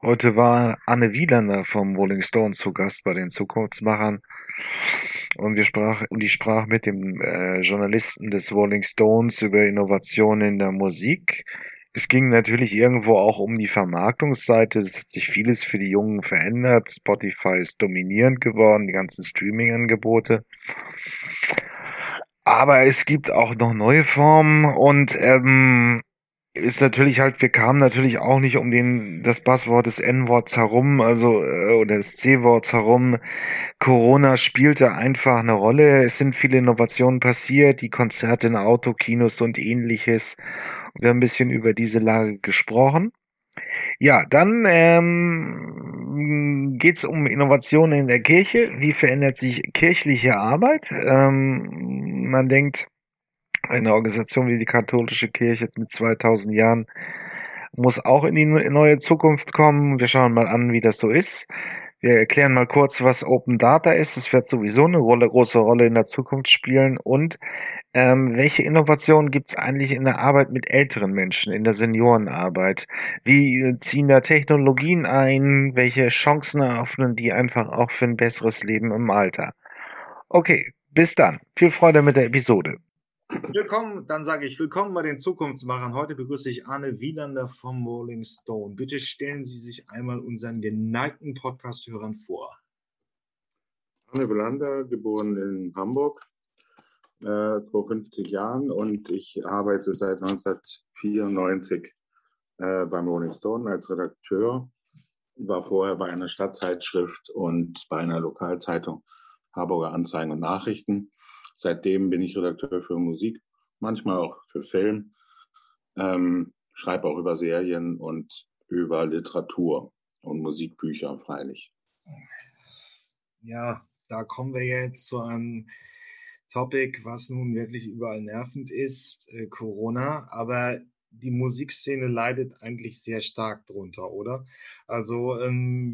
Heute war Arne Willander vom Rolling Stone zu Gast bei den Zukunftsmachern und ich sprach mit dem Journalisten des Rolling Stones über Innovationen in der Musik. Es ging natürlich irgendwo auch um die Vermarktungsseite. Es hat sich vieles für die Jungen verändert. Spotify ist dominierend geworden, die ganzen Streaming-Angebote. Aber es gibt auch noch neue Formen und ist natürlich halt, wir kamen natürlich auch nicht um das Passwort des N-Worts herum, also oder des C-Worts herum. Corona spielte einfach eine Rolle. Es sind viele Innovationen passiert, die Konzerte in Autokinos und ähnliches. Wir haben ein bisschen über diese Lage gesprochen. Ja, dann geht es um Innovationen in der Kirche. Wie verändert sich kirchliche Arbeit? Man denkt, eine Organisation wie die katholische Kirche mit 2000 Jahren muss auch in die neue Zukunft kommen. Wir schauen mal an, wie das so ist. Wir erklären mal kurz, was Open Data ist. Es wird sowieso eine große Rolle in der Zukunft spielen. Und welche Innovationen gibt es eigentlich in der Arbeit mit älteren Menschen, in der Seniorenarbeit? Wie ziehen da Technologien ein? Welche Chancen eröffnen die einfach auch für ein besseres Leben im Alter? Okay, bis dann. Viel Freude mit der Episode. Willkommen, dann sage ich, willkommen bei den Zukunftsmachern. Heute begrüße ich Arne Willander vom Rolling Stone. Bitte stellen Sie sich einmal unseren geneigten Podcast-Hörern vor. Arne Willander, geboren in Hamburg vor 50 Jahren und ich arbeite seit 1994 beim Rolling Stone als Redakteur. War vorher bei einer Stadtzeitschrift und bei einer Lokalzeitung Harburger Anzeigen und Nachrichten. Seitdem bin ich Redakteur für Musik, manchmal auch für Film, schreibe auch über Serien und über Literatur und Musikbücher, freilich. Ja, da kommen wir jetzt zu einem Topic, was nun wirklich überall nervend ist, Corona, aber die Musikszene leidet eigentlich sehr stark drunter, oder? Also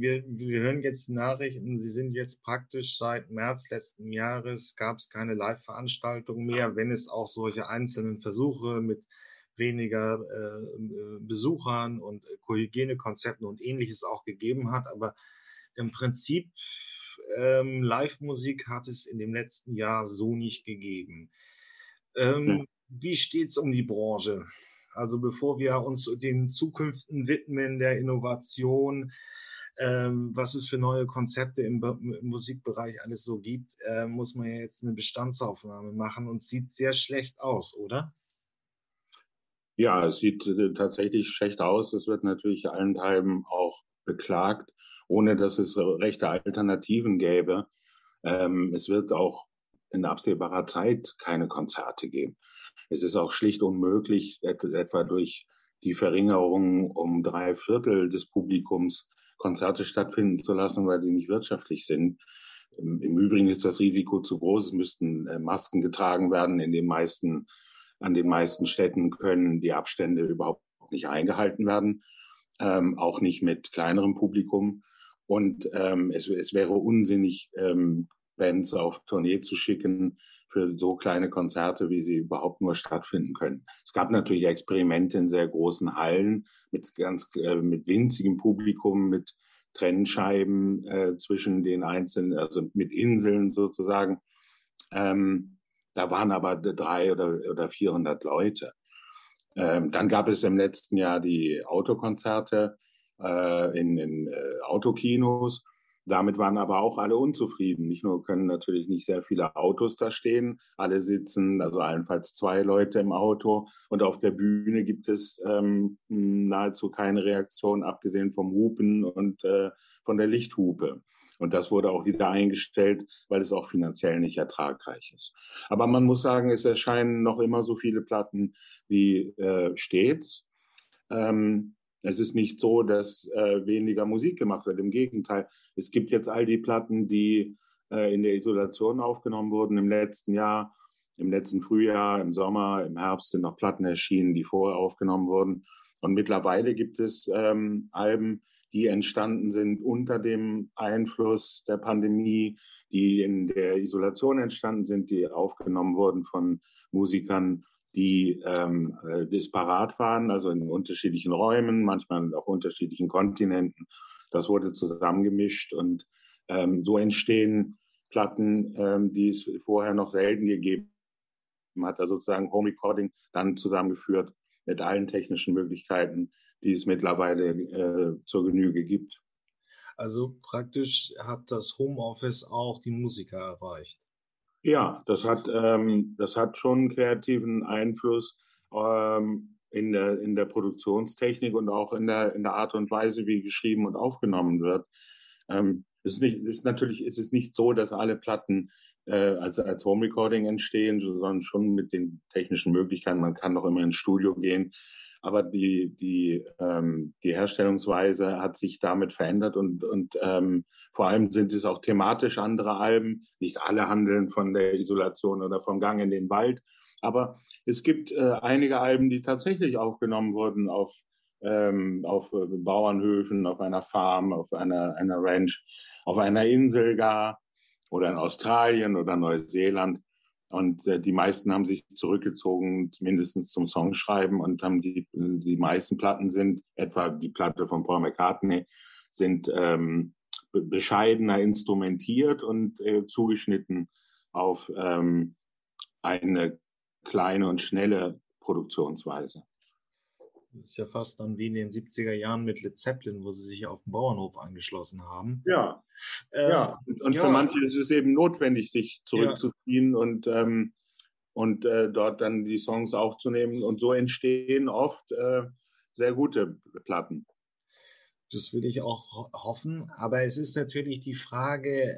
wir hören jetzt Nachrichten, sie sind jetzt praktisch seit März letzten Jahres, gab es keine Live-Veranstaltungen mehr, wenn es auch solche einzelnen Versuche mit weniger Besuchern und Hygienekonzepten und ähnliches auch gegeben hat. Aber im Prinzip Live-Musik hat es in dem letzten Jahr so nicht gegeben. Wie steht es um die Branche? Also bevor wir uns den Zukünften widmen, der Innovation, was es für neue Konzepte im Musikbereich alles so gibt, muss man ja jetzt eine Bestandsaufnahme machen und sieht sehr schlecht aus, oder? Ja, es sieht tatsächlich schlecht aus. Es wird natürlich allenthalben auch beklagt, ohne dass es rechte Alternativen gäbe. Es wird auch in absehbarer Zeit keine Konzerte geben. Es ist auch schlicht unmöglich, etwa durch die Verringerung um 3/4 des Publikums Konzerte stattfinden zu lassen, weil sie nicht wirtschaftlich sind. Im Übrigen ist das Risiko zu groß. Es müssten Masken getragen werden. An den meisten Städten können die Abstände überhaupt nicht eingehalten werden, auch nicht mit kleinerem Publikum. Und es wäre unsinnig, Bands auf Tournee zu schicken für so kleine Konzerte, wie sie überhaupt nur stattfinden können. Es gab natürlich Experimente in sehr großen Hallen mit winzigem Publikum, mit Trennscheiben zwischen den einzelnen, also mit Inseln sozusagen. Da waren aber 300 oder 400 Leute. Dann gab es im letzten Jahr die Autokonzerte in Autokinos. Damit waren aber auch alle unzufrieden. Nicht nur können natürlich nicht sehr viele Autos da stehen, alle sitzen, also allenfalls 2 Leute im Auto und auf der Bühne gibt es nahezu keine Reaktion, abgesehen vom Hupen und von der Lichthupe. Und das wurde auch wieder eingestellt, weil es auch finanziell nicht ertragreich ist. Aber man muss sagen, es erscheinen noch immer so viele Platten wie stets. Es ist nicht so, dass weniger Musik gemacht wird. Im Gegenteil, es gibt jetzt all die Platten, die in der Isolation aufgenommen wurden im letzten Jahr. Im letzten Frühjahr, im Sommer, im Herbst sind noch Platten erschienen, die vorher aufgenommen wurden. Und mittlerweile gibt es Alben, die entstanden sind unter dem Einfluss der Pandemie, die in der Isolation entstanden sind, die aufgenommen wurden von Musikern, die disparat waren, also in unterschiedlichen Räumen, manchmal auch unterschiedlichen Kontinenten. Das wurde zusammengemischt und so entstehen Platten, die es vorher noch selten gegeben hat. Also sozusagen Home Recording dann zusammengeführt mit allen technischen Möglichkeiten, die es mittlerweile zur Genüge gibt. Also praktisch hat das Homeoffice auch die Musiker erreicht. Ja, das hat schon einen kreativen Einfluss in der Produktionstechnik und auch in der Art und Weise, wie geschrieben und aufgenommen wird. Es ist nicht so, dass alle Platten als Home Recording entstehen, sondern schon mit den technischen Möglichkeiten. Man kann noch immer ins Studio gehen. Aber die Herstellungsweise hat sich damit verändert und vor allem sind es auch thematisch andere Alben. Nicht alle handeln von der Isolation oder vom Gang in den Wald, aber es gibt einige Alben, die tatsächlich aufgenommen wurden auf Bauernhöfen, auf einer Farm, auf einer Ranch, auf einer Insel gar oder in Australien oder Neuseeland. Und die meisten haben sich zurückgezogen, mindestens zum Songschreiben, und haben die meisten Platten sind, etwa die Platte von Paul McCartney, sind bescheidener instrumentiert und zugeschnitten auf eine kleine und schnelle Produktionsweise. Das ist ja fast dann wie in den 70er Jahren mit Led Zeppelin, wo sie sich auf dem Bauernhof angeschlossen haben. Ja, Und für manche ist es eben notwendig, sich zurückzuziehen und dort dann die Songs aufzunehmen. Und so entstehen oft sehr gute Platten. Das will ich auch hoffen. Aber es ist natürlich die Frage...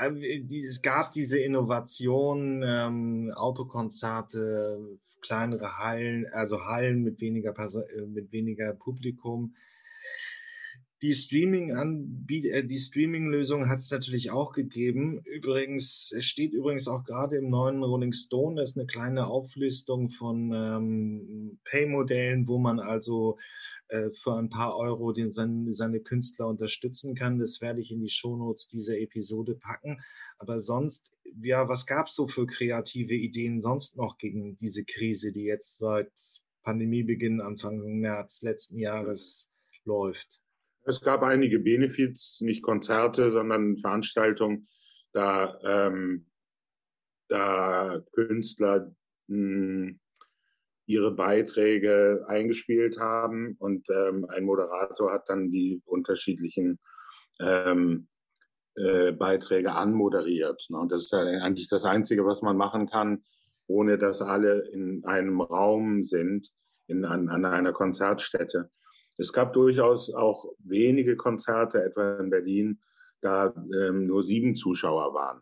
Es gab diese Innovation, Autokonzerte, kleinere Hallen, also Hallen mit weniger Publikum. Die Streaming-Lösung hat es natürlich auch gegeben. Steht übrigens auch gerade im neuen Rolling Stone, das ist eine kleine Auflistung von Pay-Modellen, wo man also für ein paar Euro seine Künstler unterstützen kann. Das werde ich in die Shownotes dieser Episode packen. Aber sonst, ja, was gab es so für kreative Ideen sonst noch gegen diese Krise, die jetzt seit Pandemiebeginn Anfang März letzten Jahres läuft? Es gab einige Benefits, nicht Konzerte, sondern Veranstaltungen, da Künstler ihre Beiträge eingespielt haben und ein Moderator hat dann die unterschiedlichen Beiträge anmoderiert. Ne? Und das ist ja eigentlich das Einzige, was man machen kann, ohne dass alle in einem Raum sind, an einer Konzertstätte. Es gab durchaus auch wenige Konzerte, etwa in Berlin, da nur 7 Zuschauer waren.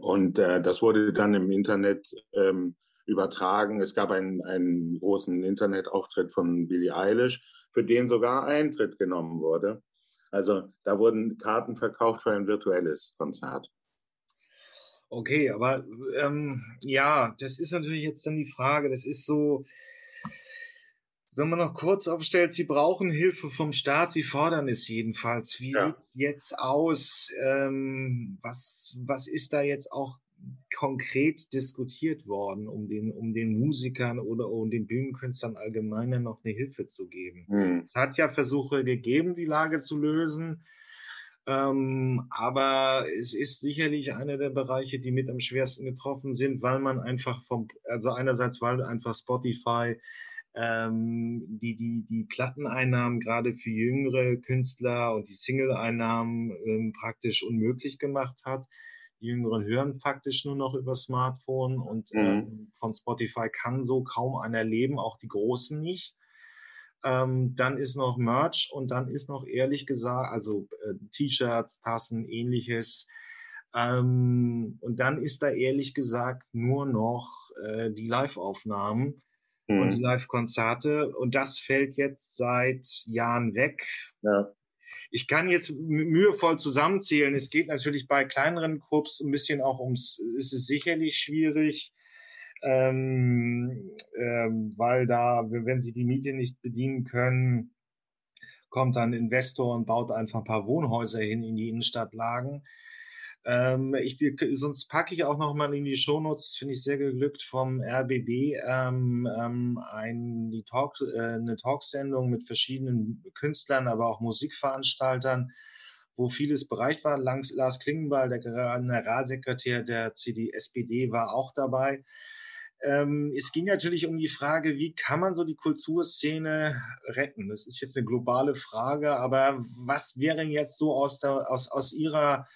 Und das wurde dann im Internet übertragen. Es gab einen großen Internetauftritt von Billie Eilish, für den sogar Eintritt genommen wurde. Also da wurden Karten verkauft für ein virtuelles Konzert. Okay, aber das ist natürlich jetzt dann die Frage. Das ist so, wenn man noch kurz aufstellt, sie brauchen Hilfe vom Staat, sie fordern es jedenfalls. Wie sieht jetzt aus? Was ist da jetzt auch konkret diskutiert worden, um den Musikern oder um den Bühnenkünstlern allgemein noch eine Hilfe zu geben? Es hat ja Versuche gegeben, die Lage zu lösen, aber es ist sicherlich einer der Bereiche, die mit am schwersten getroffen sind, weil man einfach einerseits Spotify die Platteneinnahmen gerade für jüngere Künstler und die Single-Einnahmen praktisch unmöglich gemacht hat. Die Jüngeren hören faktisch nur noch über Smartphone und von Spotify kann so kaum einer leben, auch die Großen nicht. Dann ist noch Merch und dann ist noch, ehrlich gesagt, also T-Shirts, Tassen, ähnliches. Und dann ist da, ehrlich gesagt, nur noch die Live-Aufnahmen und die Live-Konzerte. Und das fällt jetzt seit Jahren weg. Ja. Ich kann jetzt mühevoll zusammenzählen. Es geht natürlich bei kleineren Clubs ein bisschen auch ums, ist es sicherlich schwierig, weil da, wenn sie die Miete nicht bedienen können, kommt dann ein Investor und baut einfach ein paar Wohnhäuser hin in die Innenstadtlagen. Sonst packe ich auch noch mal in die Shownotes, finde ich sehr geglückt, vom RBB eine Talksendung mit verschiedenen Künstlern, aber auch Musikveranstaltern, wo vieles bereit war. Lars Klingbeil, der Generalsekretär der SPD, war auch dabei. Es ging natürlich um die Frage, wie kann man so die Kulturszene retten? Das ist jetzt eine globale Frage, aber was wäre jetzt so aus Ihrer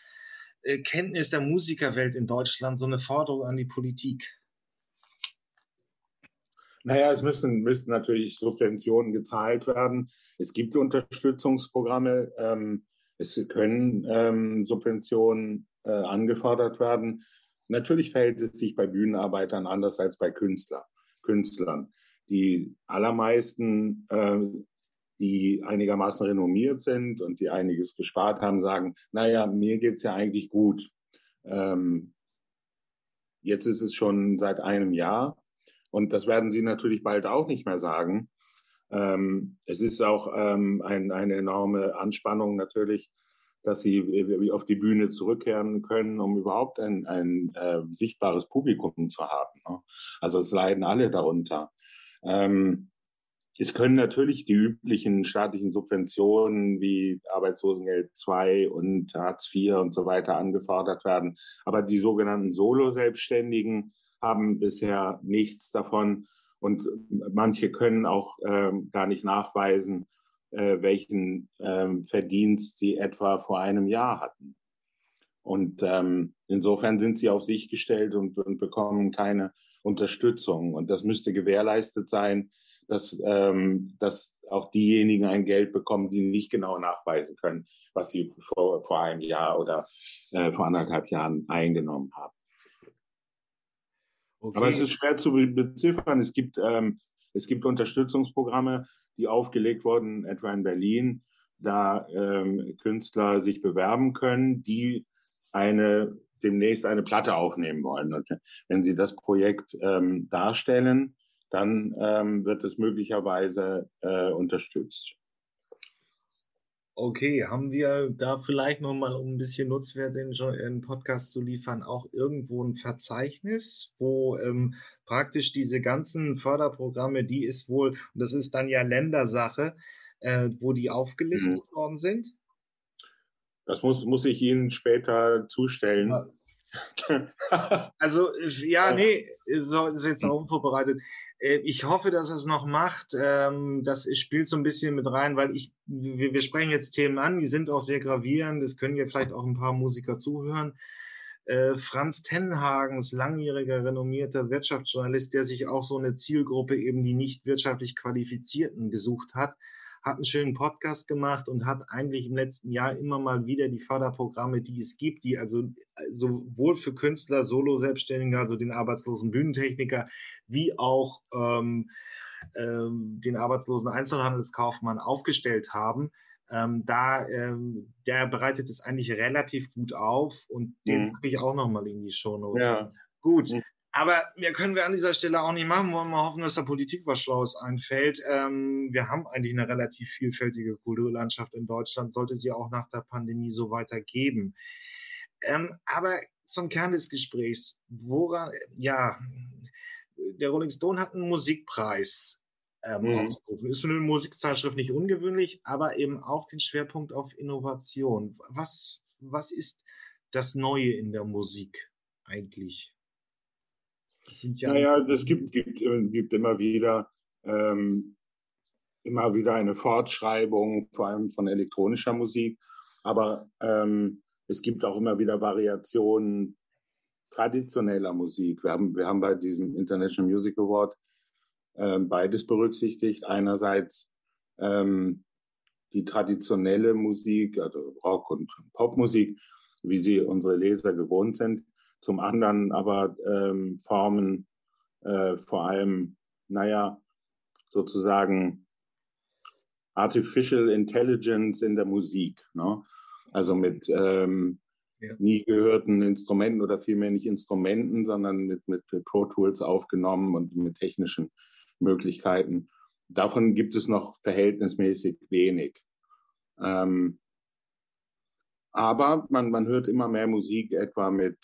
Kenntnis der Musikerwelt in Deutschland so eine Forderung an die Politik? Naja, es müssen natürlich Subventionen gezahlt werden. Es gibt Unterstützungsprogramme, es können Subventionen angefordert werden. Natürlich verhält es sich bei Bühnenarbeitern anders als bei Künstlern. Die allermeisten, die einigermaßen renommiert sind und die einiges gespart haben, sagen, naja, mir geht's ja eigentlich gut. Jetzt ist es schon seit einem Jahr und das werden sie natürlich bald auch nicht mehr sagen. Es ist auch eine enorme Anspannung natürlich, dass sie auf die Bühne zurückkehren können, um überhaupt ein sichtbares Publikum zu haben, ne? Also es leiden alle darunter. Es können natürlich die üblichen staatlichen Subventionen wie Arbeitslosengeld 2 und Hartz IV und so weiter angefordert werden, aber die sogenannten Solo-Selbstständigen haben bisher nichts davon und manche können auch gar nicht nachweisen, welchen Verdienst sie etwa vor einem Jahr hatten. Und insofern sind sie auf sich gestellt und bekommen keine Unterstützung. Und das müsste gewährleistet sein, dass auch diejenigen ein Geld bekommen, die nicht genau nachweisen können, was sie vor einem Jahr oder vor 1,5 Jahren eingenommen haben. Okay. Aber es ist schwer zu beziffern. Es gibt Unterstützungsprogramme, die aufgelegt wurden, etwa in Berlin, da Künstler sich bewerben können, die demnächst eine Platte aufnehmen wollen. Und wenn sie das Projekt darstellen, dann wird es möglicherweise unterstützt. Okay, haben wir da vielleicht nochmal, um ein bisschen Nutzwert in den Podcast zu liefern, auch irgendwo ein Verzeichnis, wo praktisch diese ganzen Förderprogramme, die ist wohl, und das ist dann ja Ländersache, wo die aufgelistet worden sind? Das muss ich Ihnen später zustellen. Ja. Also, ja, nee, so ist jetzt auch unvorbereitet. Ich hoffe, dass er es noch macht. Das spielt so ein bisschen mit rein, weil wir sprechen jetzt Themen an, die sind auch sehr gravierend. Das können ja vielleicht auch ein paar Musiker zuhören. Franz Tenhagens, langjähriger, renommierter Wirtschaftsjournalist, der sich auch so eine Zielgruppe, eben die nicht wirtschaftlich Qualifizierten, gesucht hat, hat einen schönen Podcast gemacht und hat eigentlich im letzten Jahr immer mal wieder die Förderprogramme, die es gibt, die also sowohl für Künstler, Solo-Selbstständige, also den arbeitslosen Bühnentechniker, wie auch den arbeitslosen Einzelhandelskaufmann aufgestellt haben. Der bereitet es eigentlich relativ gut auf und den packe ich auch nochmal in die Shownotes. Ja. Gut. Aber mehr können wir an dieser Stelle auch nicht machen. Wollen wir hoffen, dass der Politik was Schlaues einfällt. Wir haben eigentlich eine relativ vielfältige Kulturlandschaft in Deutschland, sollte sie auch nach der Pandemie so weitergeben. Aber zum Kern des Gesprächs. Der Rolling Stone hat einen Musikpreis ausgerufen. Ist für eine Musikzeitschrift nicht ungewöhnlich, aber eben auch den Schwerpunkt auf Innovation. Was ist das Neue in der Musik eigentlich? Es gibt immer wieder eine Fortschreibung, vor allem von elektronischer Musik, aber es gibt auch immer wieder Variationen traditioneller Musik. Wir haben bei diesem International Music Award beides berücksichtigt. Einerseits die traditionelle Musik, also Rock- und Popmusik, wie sie unsere Leser gewohnt sind. Zum anderen aber Formen, vor allem, sozusagen Artificial Intelligence in der Musik, ne? Also mit nie gehörten Instrumenten oder vielmehr nicht Instrumenten, sondern mit Pro Tools aufgenommen und mit technischen Möglichkeiten. Davon gibt es noch verhältnismäßig wenig. Aber man hört immer mehr Musik, etwa mit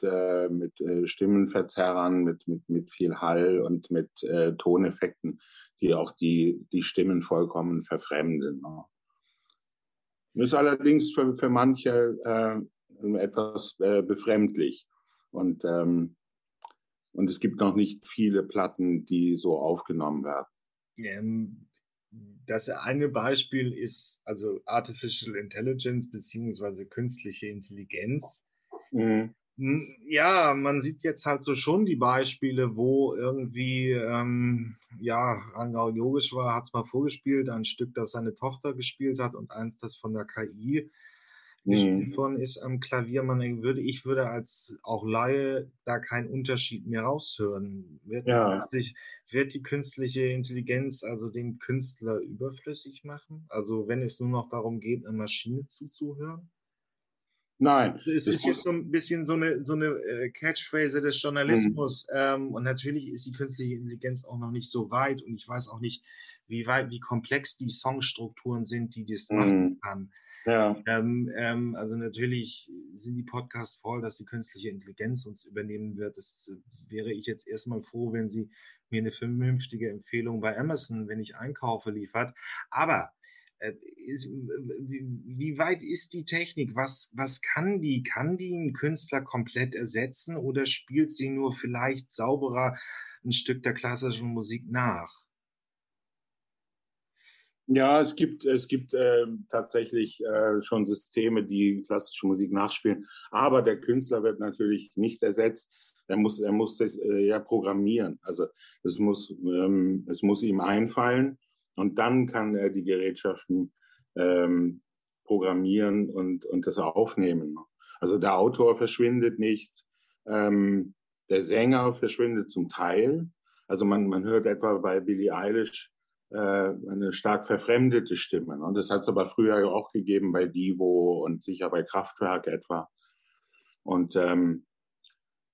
Stimmenverzerrern, mit viel Hall und mit Toneffekten, die auch die Stimmen vollkommen verfremden. Ist allerdings für manche etwas befremdlich. Und es gibt noch nicht viele Platten, die so aufgenommen werden. Das eine Beispiel ist also Artificial Intelligence beziehungsweise künstliche Intelligenz. Mhm. Ja, man sieht jetzt halt so schon die Beispiele, wo irgendwie, Ranga Yogeshwar hat es mal vorgespielt, ein Stück, das seine Tochter gespielt hat und eins, das von der KI gespielt worden ist am Klavier. Ich würde als auch Laie da keinen Unterschied mehr raushören. Wird die künstliche Intelligenz also den Künstler überflüssig machen? Also wenn es nur noch darum geht, einer Maschine zuzuhören? Nein. Es ist jetzt so ein bisschen so eine Catchphrase des Journalismus. Und natürlich ist die künstliche Intelligenz auch noch nicht so weit. Und ich weiß auch nicht, wie komplex die Songstrukturen sind, die das machen kann. Ja. Also natürlich sind die Podcasts voll, dass die künstliche Intelligenz uns übernehmen wird. Das wäre ich jetzt erstmal froh, wenn sie mir eine vernünftige Empfehlung bei Amazon, wenn ich einkaufe, liefert. Aber wie weit ist die Technik? Was kann die? Kann die einen Künstler komplett ersetzen oder spielt sie nur vielleicht sauberer ein Stück der klassischen Musik nach? Ja, es gibt tatsächlich schon Systeme, die klassische Musik nachspielen. Aber der Künstler wird natürlich nicht ersetzt. Er muss das ja programmieren. Also es muss ihm einfallen und dann kann er die Gerätschaften programmieren und das aufnehmen. Also der Autor verschwindet nicht, der Sänger verschwindet zum Teil. Also man hört etwa bei Billie Eilish eine stark verfremdete Stimme. Und das hat es aber früher auch gegeben bei Divo und sicher bei Kraftwerk etwa. Und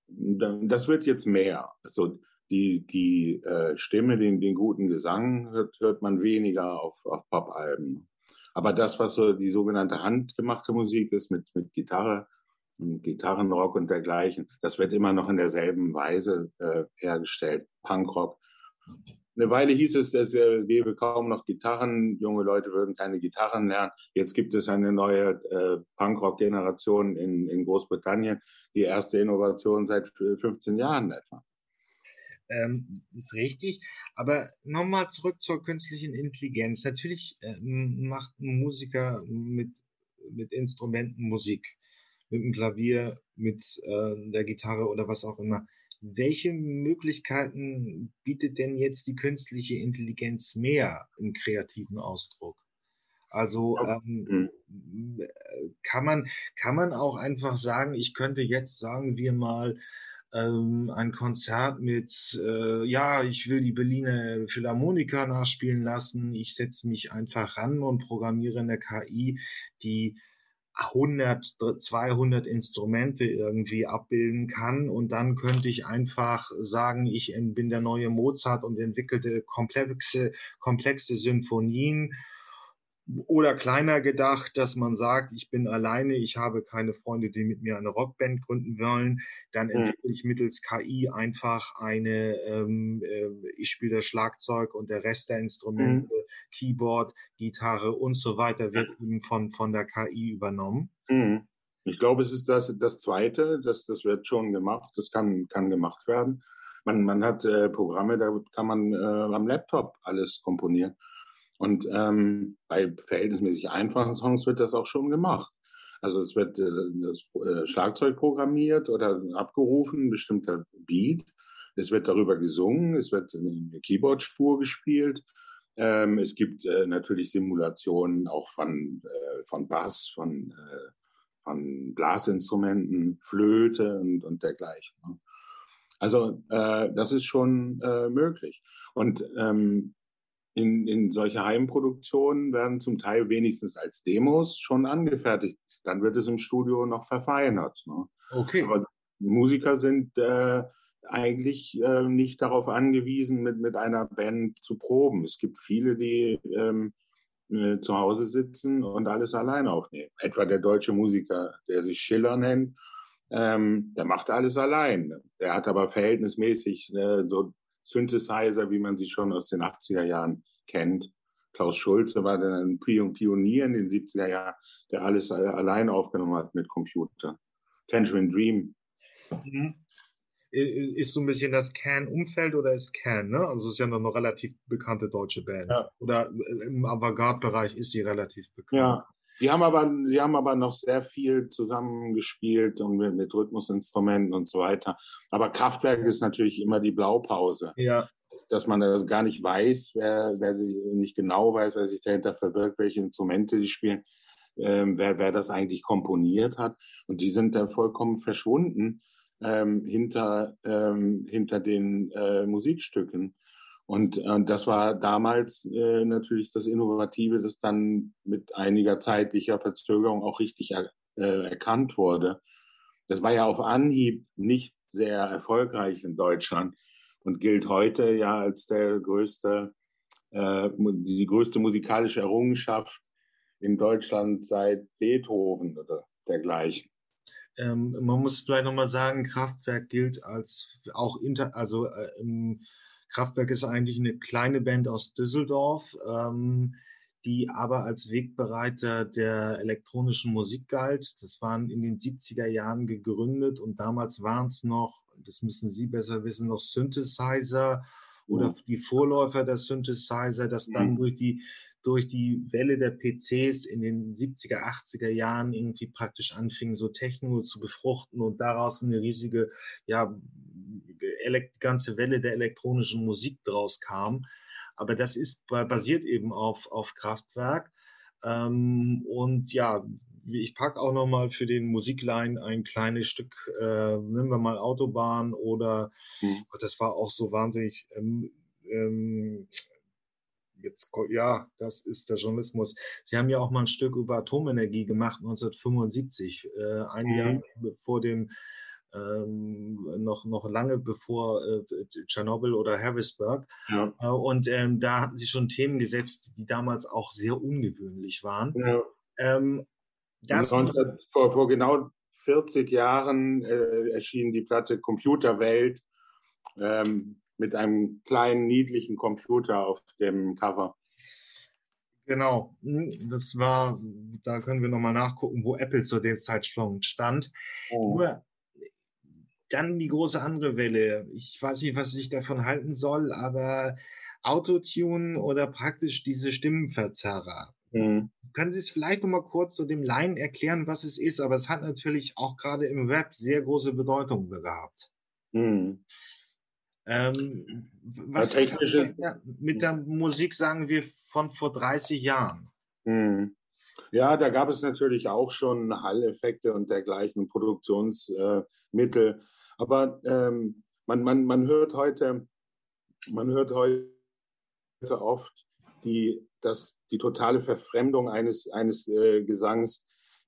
das wird jetzt mehr. Also die Stimme, den guten Gesang hört man weniger auf Popalben. Aber das, was so die sogenannte handgemachte Musik ist mit Gitarre und Gitarrenrock und dergleichen, das wird immer noch in derselben Weise hergestellt. Punkrock. Eine Weile hieß es, es gäbe kaum noch Gitarren, junge Leute würden keine Gitarren lernen. Jetzt gibt es eine neue Punkrock-Generation in Großbritannien, die erste Innovation seit 15 Jahren etwa. Ist richtig, aber nochmal zurück zur künstlichen Intelligenz. Natürlich macht ein Musiker mit Instrumenten Musik, mit dem Klavier, mit der Gitarre oder was auch immer. Welche Möglichkeiten bietet denn jetzt die künstliche Intelligenz mehr im kreativen Ausdruck? Also kann man auch einfach sagen, ich könnte jetzt, sagen wir mal, ein Konzert mit, ich will die Berliner Philharmoniker nachspielen lassen, ich setze mich einfach ran und programmiere eine KI, die 100, 200 Instrumente irgendwie abbilden kann und dann könnte ich einfach sagen, ich bin der neue Mozart und entwickelte komplexe Symphonien, oder kleiner gedacht, dass man sagt, ich bin alleine, ich habe keine Freunde, die mit mir eine Rockband gründen wollen, dann entwickle ich mittels KI einfach ich spiele das Schlagzeug und der Rest der Instrumente, Keyboard, Gitarre und so weiter wird eben von der KI übernommen. Ich glaube, es ist das Zweite, das wird schon gemacht, das kann gemacht werden. Man hat Programme, da kann man am Laptop alles komponieren. Und bei verhältnismäßig einfachen Songs wird das auch schon gemacht. Also es wird das Schlagzeug programmiert oder abgerufen, ein bestimmter Beat. Es wird darüber gesungen, es wird eine Keyboard-Spur gespielt. Es gibt natürlich Simulationen auch von Bass, von Blasinstrumenten, Flöte und dergleichen. Also das ist schon möglich. Und in solche Heimproduktionen werden zum Teil wenigstens als Demos schon angefertigt. Dann wird es im Studio noch verfeinert. Ne? Okay. Aber Musiker sind eigentlich nicht darauf angewiesen, mit einer Band zu proben. Es gibt viele, die zu Hause sitzen und alles alleine aufnehmen. Etwa der deutsche Musiker, der sich Schiller nennt, der macht alles allein. Der hat aber verhältnismäßig so Synthesizer, wie man sie schon aus den 80er Jahren kennt. Klaus Schulze war dann ein Pionier in den 70er Jahren, der alles allein aufgenommen hat mit Computer. Tangerine Dream. Mhm. Ist so ein bisschen das Can-Umfeld oder ist Can, ne? Also ist ja noch eine relativ bekannte deutsche Band. Ja. Oder im Avantgarde-Bereich ist sie relativ bekannt. Ja, die haben aber noch sehr viel zusammengespielt und mit Rhythmusinstrumenten und so weiter. Aber Kraftwerk ist natürlich immer die Blaupause. Ja. Dass man das gar nicht weiß, wer sich nicht genau weiß, wer sich dahinter verbirgt, welche Instrumente die spielen, wer das eigentlich komponiert hat. Und die sind dann vollkommen verschwunden hinter den Musikstücken. Und das war damals natürlich das Innovative, das dann mit einiger zeitlicher Verzögerung auch richtig erkannt wurde. Das war ja auf Anhieb nicht sehr erfolgreich in Deutschland. Und gilt heute ja als die größte musikalische Errungenschaft in Deutschland seit Beethoven oder dergleichen. Man muss vielleicht nochmal sagen, Kraftwerk gilt als auch Kraftwerk ist eigentlich eine kleine Band aus Düsseldorf, die aber als Wegbereiter der elektronischen Musik galt. Das waren in den 70er Jahren gegründet und damals waren es noch, das müssen Sie besser wissen, noch Synthesizer oder die Vorläufer der Synthesizer, das dann durch die Welle der PCs in den 70er, 80er Jahren irgendwie praktisch anfingen, so Techno zu befruchten und daraus eine riesige, ganze Welle der elektronischen Musik draus kam. Aber das basiert eben auf Kraftwerk. Und ja, ich packe auch nochmal für den Musikline ein kleines Stück, nehmen wir mal Autobahn oder das war auch so wahnsinnig, das ist der Journalismus. Sie haben ja auch mal ein Stück über Atomenergie gemacht, 1975, ein Jahr vor dem, noch lange bevor Tschernobyl oder Harrisburg. Ja. Und da hatten sie schon Themen gesetzt, die damals auch sehr ungewöhnlich waren. Ja. Vor genau 40 Jahren erschien die Platte Computerwelt mit einem kleinen, niedlichen Computer auf dem Cover. Genau, das war, da können wir nochmal nachgucken, wo Apple zu dem Zeitpunkt stand. Nur dann die große andere Welle. Ich weiß nicht, was ich davon halten soll, aber Autotune oder praktisch diese Stimmenverzerrer. Mhm. Können Sie es vielleicht noch mal kurz zu dem Laien erklären, was es ist? Aber es hat natürlich auch gerade im Rap sehr große Bedeutung gehabt. Mhm. Was technische... mit der Musik, sagen wir, von vor 30 Jahren? Mhm. Ja, da gab es natürlich auch schon Hall-Effekte und dergleichen Produktionsmittel. Aber man hört heute oft die totale Verfremdung eines Gesangs,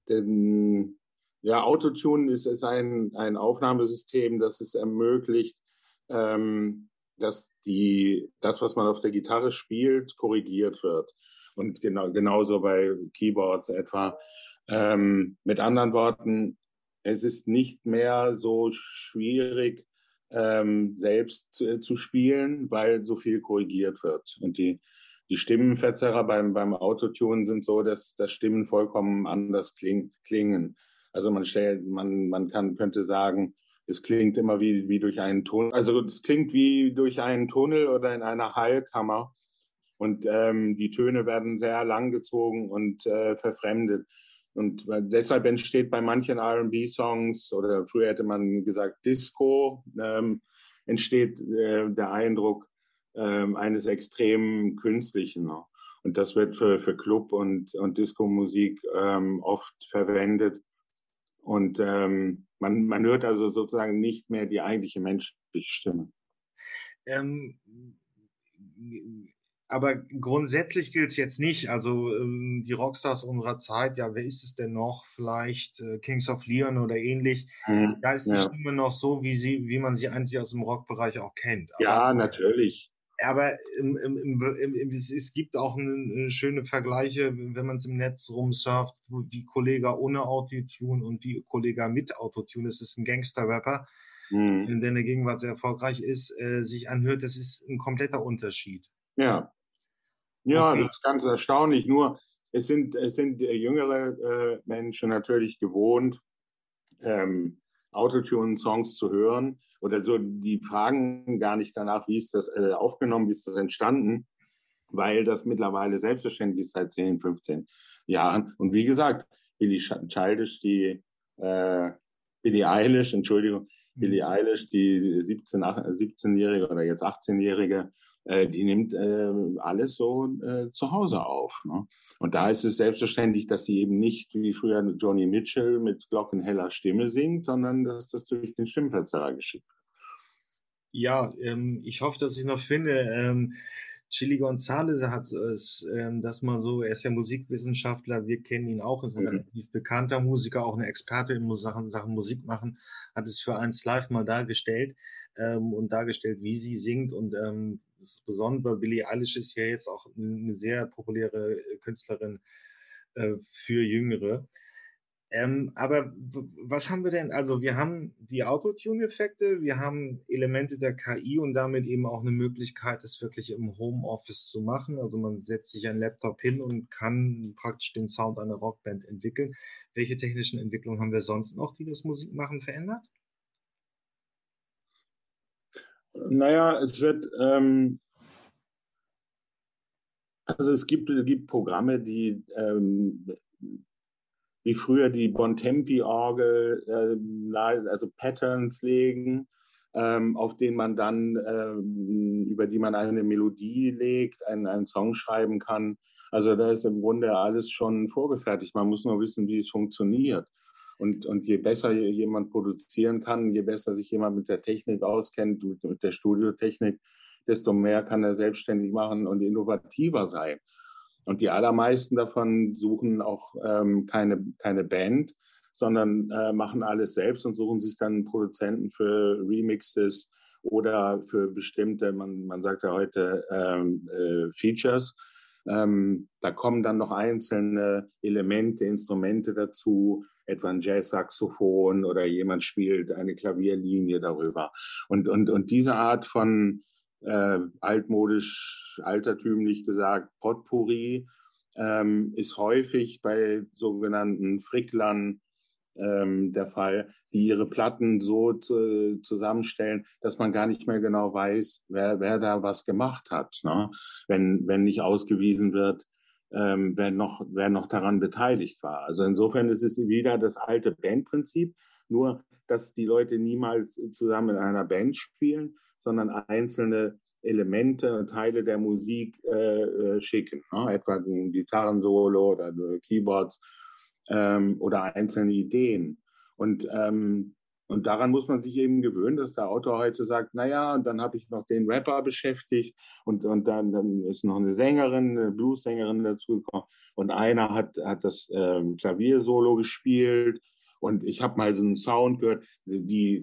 denn ja, Autotune ist ein Aufnahmesystem, das es ermöglicht, dass das, was man auf der Gitarre spielt, korrigiert wird. Und genauso bei Keyboards etwa. Mit anderen Worten, es ist nicht mehr so schwierig, selbst zu spielen, weil so viel korrigiert wird. Und die Stimmenverzerrer beim Autotune sind so, dass das Stimmen vollkommen anders klingen. Also man könnte sagen, es klingt immer wie durch einen Tunnel. Also es klingt wie durch einen Tunnel oder in einer Hallkammer. Und die Töne werden sehr lang gezogen und verfremdet. Und deshalb entsteht bei manchen R&B-Songs, oder früher hätte man gesagt Disco, entsteht der Eindruck eines extremen Künstlichen. Und das wird für Club- und Disco-Musik oft verwendet. Und man hört also sozusagen nicht mehr die eigentliche menschliche Stimme. Aber grundsätzlich gilt es jetzt nicht. Also die Rockstars unserer Zeit, ja, wer ist es denn noch? Vielleicht Kings of Leon oder ähnlich. Mhm. Da ist die Stimme noch so, wie man sie eigentlich aus dem Rockbereich auch kennt. Aber, ja, natürlich. Aber es gibt auch eine schöne Vergleiche, wenn man es im Netz rumsurft, wie Kollegah ohne Autotune und wie Kollegah mit Autotune. Das ist ein Gangster-Rapper, der in der Gegenwart sehr erfolgreich ist, sich anhört. Das ist ein kompletter Unterschied. Ja, ja, okay. Das ist ganz erstaunlich. Nur es sind jüngere Menschen natürlich gewohnt, Autotune-Songs zu hören. Oder so, die fragen gar nicht danach, wie ist das aufgenommen, wie ist das entstanden, weil das mittlerweile selbstverständlich ist seit 10, 15 Jahren. Und wie gesagt, Billie Eilish, die 17-Jährige oder jetzt 18-Jährige, die nimmt alles so zu Hause auf. Ne? Und da ist es selbstverständlich, dass sie eben nicht wie früher Johnny Mitchell mit glockenheller Stimme singt, sondern dass das durch den Stimmverzerrer geschieht. Ja, ich hoffe, dass ich es noch finde. Chili Gonzalez hat es, das mal so, er ist ja Musikwissenschaftler, wir kennen ihn auch, ist ein relativ bekannter Musiker, auch eine Experte in Sachen Musik machen, hat es für 1Live mal dargestellt und dargestellt, wie sie singt. Und das Besondere, Billie Eilish ist ja jetzt auch eine sehr populäre Künstlerin für Jüngere. Aber was haben wir denn? Also wir haben die Autotune-Effekte, wir haben Elemente der KI und damit eben auch eine Möglichkeit, das wirklich im Homeoffice zu machen. Also man setzt sich einen Laptop hin und kann praktisch den Sound einer Rockband entwickeln. Welche technischen Entwicklungen haben wir sonst noch, die das Musikmachen verändert? Naja, es wird... es gibt Programme, die... wie früher die Bontempi-Orgel, also Patterns legen, auf denen man dann, über die man eine Melodie legt, einen Song schreiben kann. Also da ist im Grunde alles schon vorgefertigt. Man muss nur wissen, wie es funktioniert. Und je besser jemand produzieren kann, je besser sich jemand mit der Technik auskennt, mit der Studiotechnik, desto mehr kann er selbstständig machen und innovativer sein. Und die allermeisten davon suchen auch keine Band, sondern machen alles selbst und suchen sich dann Produzenten für Remixes oder für bestimmte, man sagt ja heute, Features. Da kommen dann noch einzelne Elemente, Instrumente dazu, etwa ein Jazz-Saxophon oder jemand spielt eine Klavierlinie darüber. Und diese Art von... altmodisch, altertümlich gesagt, Potpourri, ist häufig bei sogenannten Fricklern der Fall, die ihre Platten so zusammenstellen, dass man gar nicht mehr genau weiß, wer da was gemacht hat, ne? Wenn nicht ausgewiesen wird, wer noch daran beteiligt war. Also insofern ist es wieder das alte Bandprinzip, nur dass die Leute niemals zusammen in einer Band spielen, sondern einzelne Elemente und Teile der Musik schicken. Ne? Etwa ein Gitarrensolo oder Keyboards oder einzelne Ideen. Und daran muss man sich eben gewöhnen, dass der Autor heute sagt, naja, dann habe ich noch den Rapper beschäftigt und dann ist noch eine Sängerin, eine Blues-Sängerin dazugekommen und einer hat das Klaviersolo gespielt. Und ich habe mal so einen Sound gehört,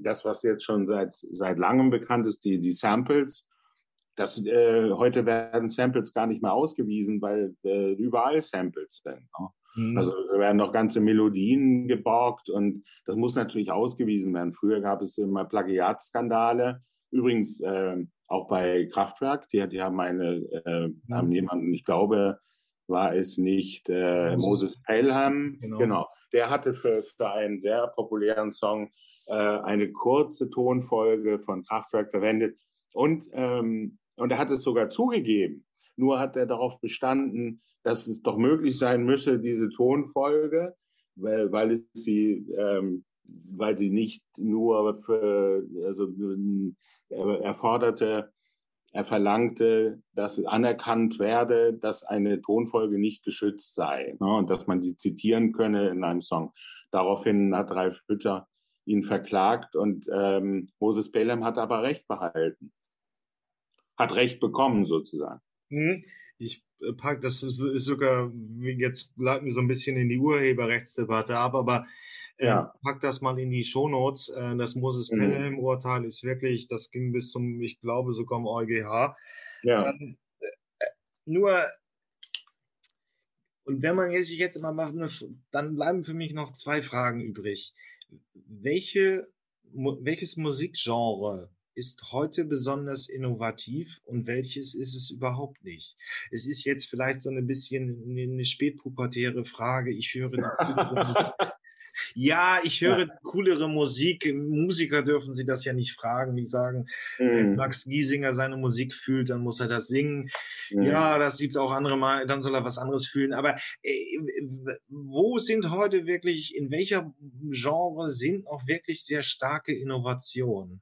das, was jetzt schon seit langem bekannt ist, die Samples. Heute werden Samples gar nicht mehr ausgewiesen, weil überall Samples sind. Ne? Mhm. Also werden noch ganze Melodien geborgt und das muss natürlich ausgewiesen werden. Früher gab es immer Plagiatskandale. Übrigens auch bei Kraftwerk, die haben haben jemanden, ich glaube, war es nicht Moses Pelham, genau. Der hatte für einen sehr populären Song eine kurze Tonfolge von Kraftwerk verwendet. Und er hat es sogar zugegeben. Nur hat er darauf bestanden, dass es doch möglich sein müsse, diese Tonfolge, weil sie nicht nur er verlangte, dass anerkannt werde, dass eine Tonfolge nicht geschützt sei, ne, und dass man die zitieren könne in einem Song. Daraufhin hat Ralf Hütter ihn verklagt und Moses Pelham hat aber Recht behalten. Hat Recht bekommen sozusagen. Ich packe, das ist sogar, jetzt leiten wir so ein bisschen in die Urheberrechtsdebatte ab, aber Ja. Pack das mal in die Shownotes. Das Moses Pelham Urteil ist wirklich, das ging bis zum, ich glaube, sogar im EuGH. Ja. Nur, und wenn man jetzt sich jetzt immer macht, dann bleiben für mich noch zwei Fragen übrig. Welches Musikgenre ist heute besonders innovativ und welches ist es überhaupt nicht? Es ist jetzt vielleicht so ein bisschen eine spätpubertäre Frage. Ich höre coolere Musik. Musiker dürfen sie das ja nicht fragen. Die sagen, wenn Max Giesinger seine Musik fühlt, dann muss er das singen. Ja, das gibt auch andere mal, dann soll er was anderes fühlen. Aber wo sind heute wirklich, in welcher Genre sind auch wirklich sehr starke Innovationen?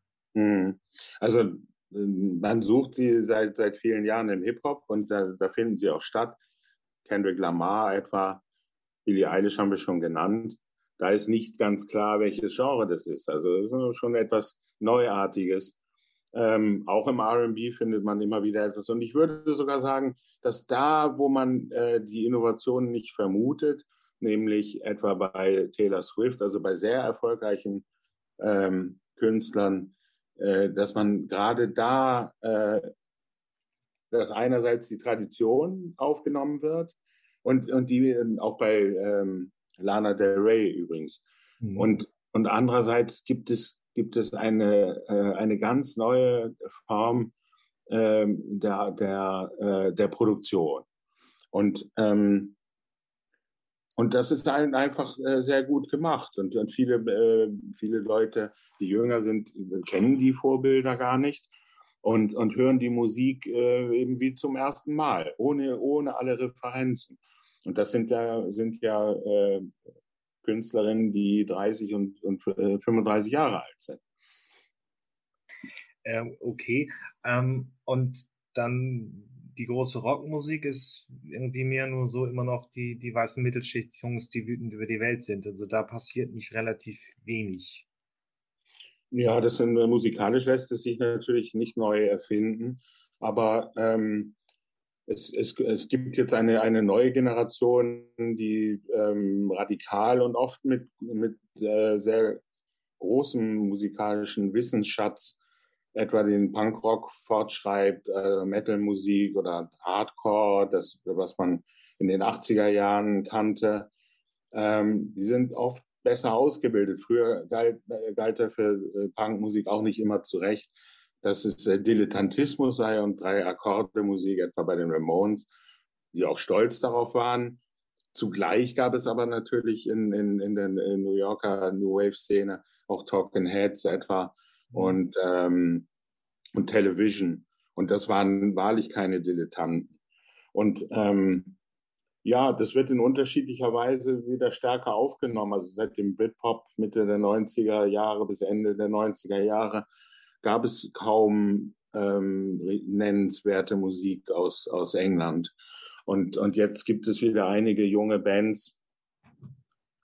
Also man sucht sie seit vielen Jahren im Hip-Hop und da finden sie auch statt. Kendrick Lamar etwa, Billie Eilish haben wir schon genannt. Da ist nicht ganz klar, welches Genre das ist. Also das ist schon etwas Neuartiges. Auch im R&B findet man immer wieder etwas. Und ich würde sogar sagen, dass da, wo man die Innovationen nicht vermutet, nämlich etwa bei Taylor Swift, also bei sehr erfolgreichen Künstlern, dass man gerade da, dass einerseits die Tradition aufgenommen wird und die auch bei Lana Del Rey übrigens. Und andererseits gibt es eine ganz neue Form der Produktion. Und das ist einfach sehr gut gemacht. Und viele Leute, die jünger sind, kennen die Vorbilder gar nicht und hören die Musik eben wie zum ersten Mal, ohne alle Referenzen. Und das sind ja Künstlerinnen, die 30 und 35 Jahre alt sind. Okay. Und dann die große Rockmusik ist irgendwie mehr nur so immer noch die weißen Mittelschichtsjungs, die wütend über die Welt sind. Also da passiert nicht relativ wenig. Ja, das sind musikalisch lässt es sich natürlich nicht neu erfinden, aber es gibt jetzt eine neue Generation, die radikal und oft mit sehr großem musikalischen Wissensschatz etwa den Punkrock fortschreibt, Metal-Musik oder Hardcore, das, was man in den 80er Jahren kannte. Die sind oft besser ausgebildet. Früher galt er für Punkmusik auch nicht immer zu Recht, dass es Dilettantismus sei und 3-Akkorde-Musik, etwa bei den Ramones, die auch stolz darauf waren. Zugleich gab es aber natürlich in der New Yorker New Wave-Szene auch Talking Heads etwa und Television. Und das waren wahrlich keine Dilettanten. Und das wird in unterschiedlicher Weise wieder stärker aufgenommen. Also seit dem Britpop Mitte der 90er Jahre bis Ende der 90er Jahre gab es kaum nennenswerte Musik aus England. Und jetzt gibt es wieder einige junge Bands,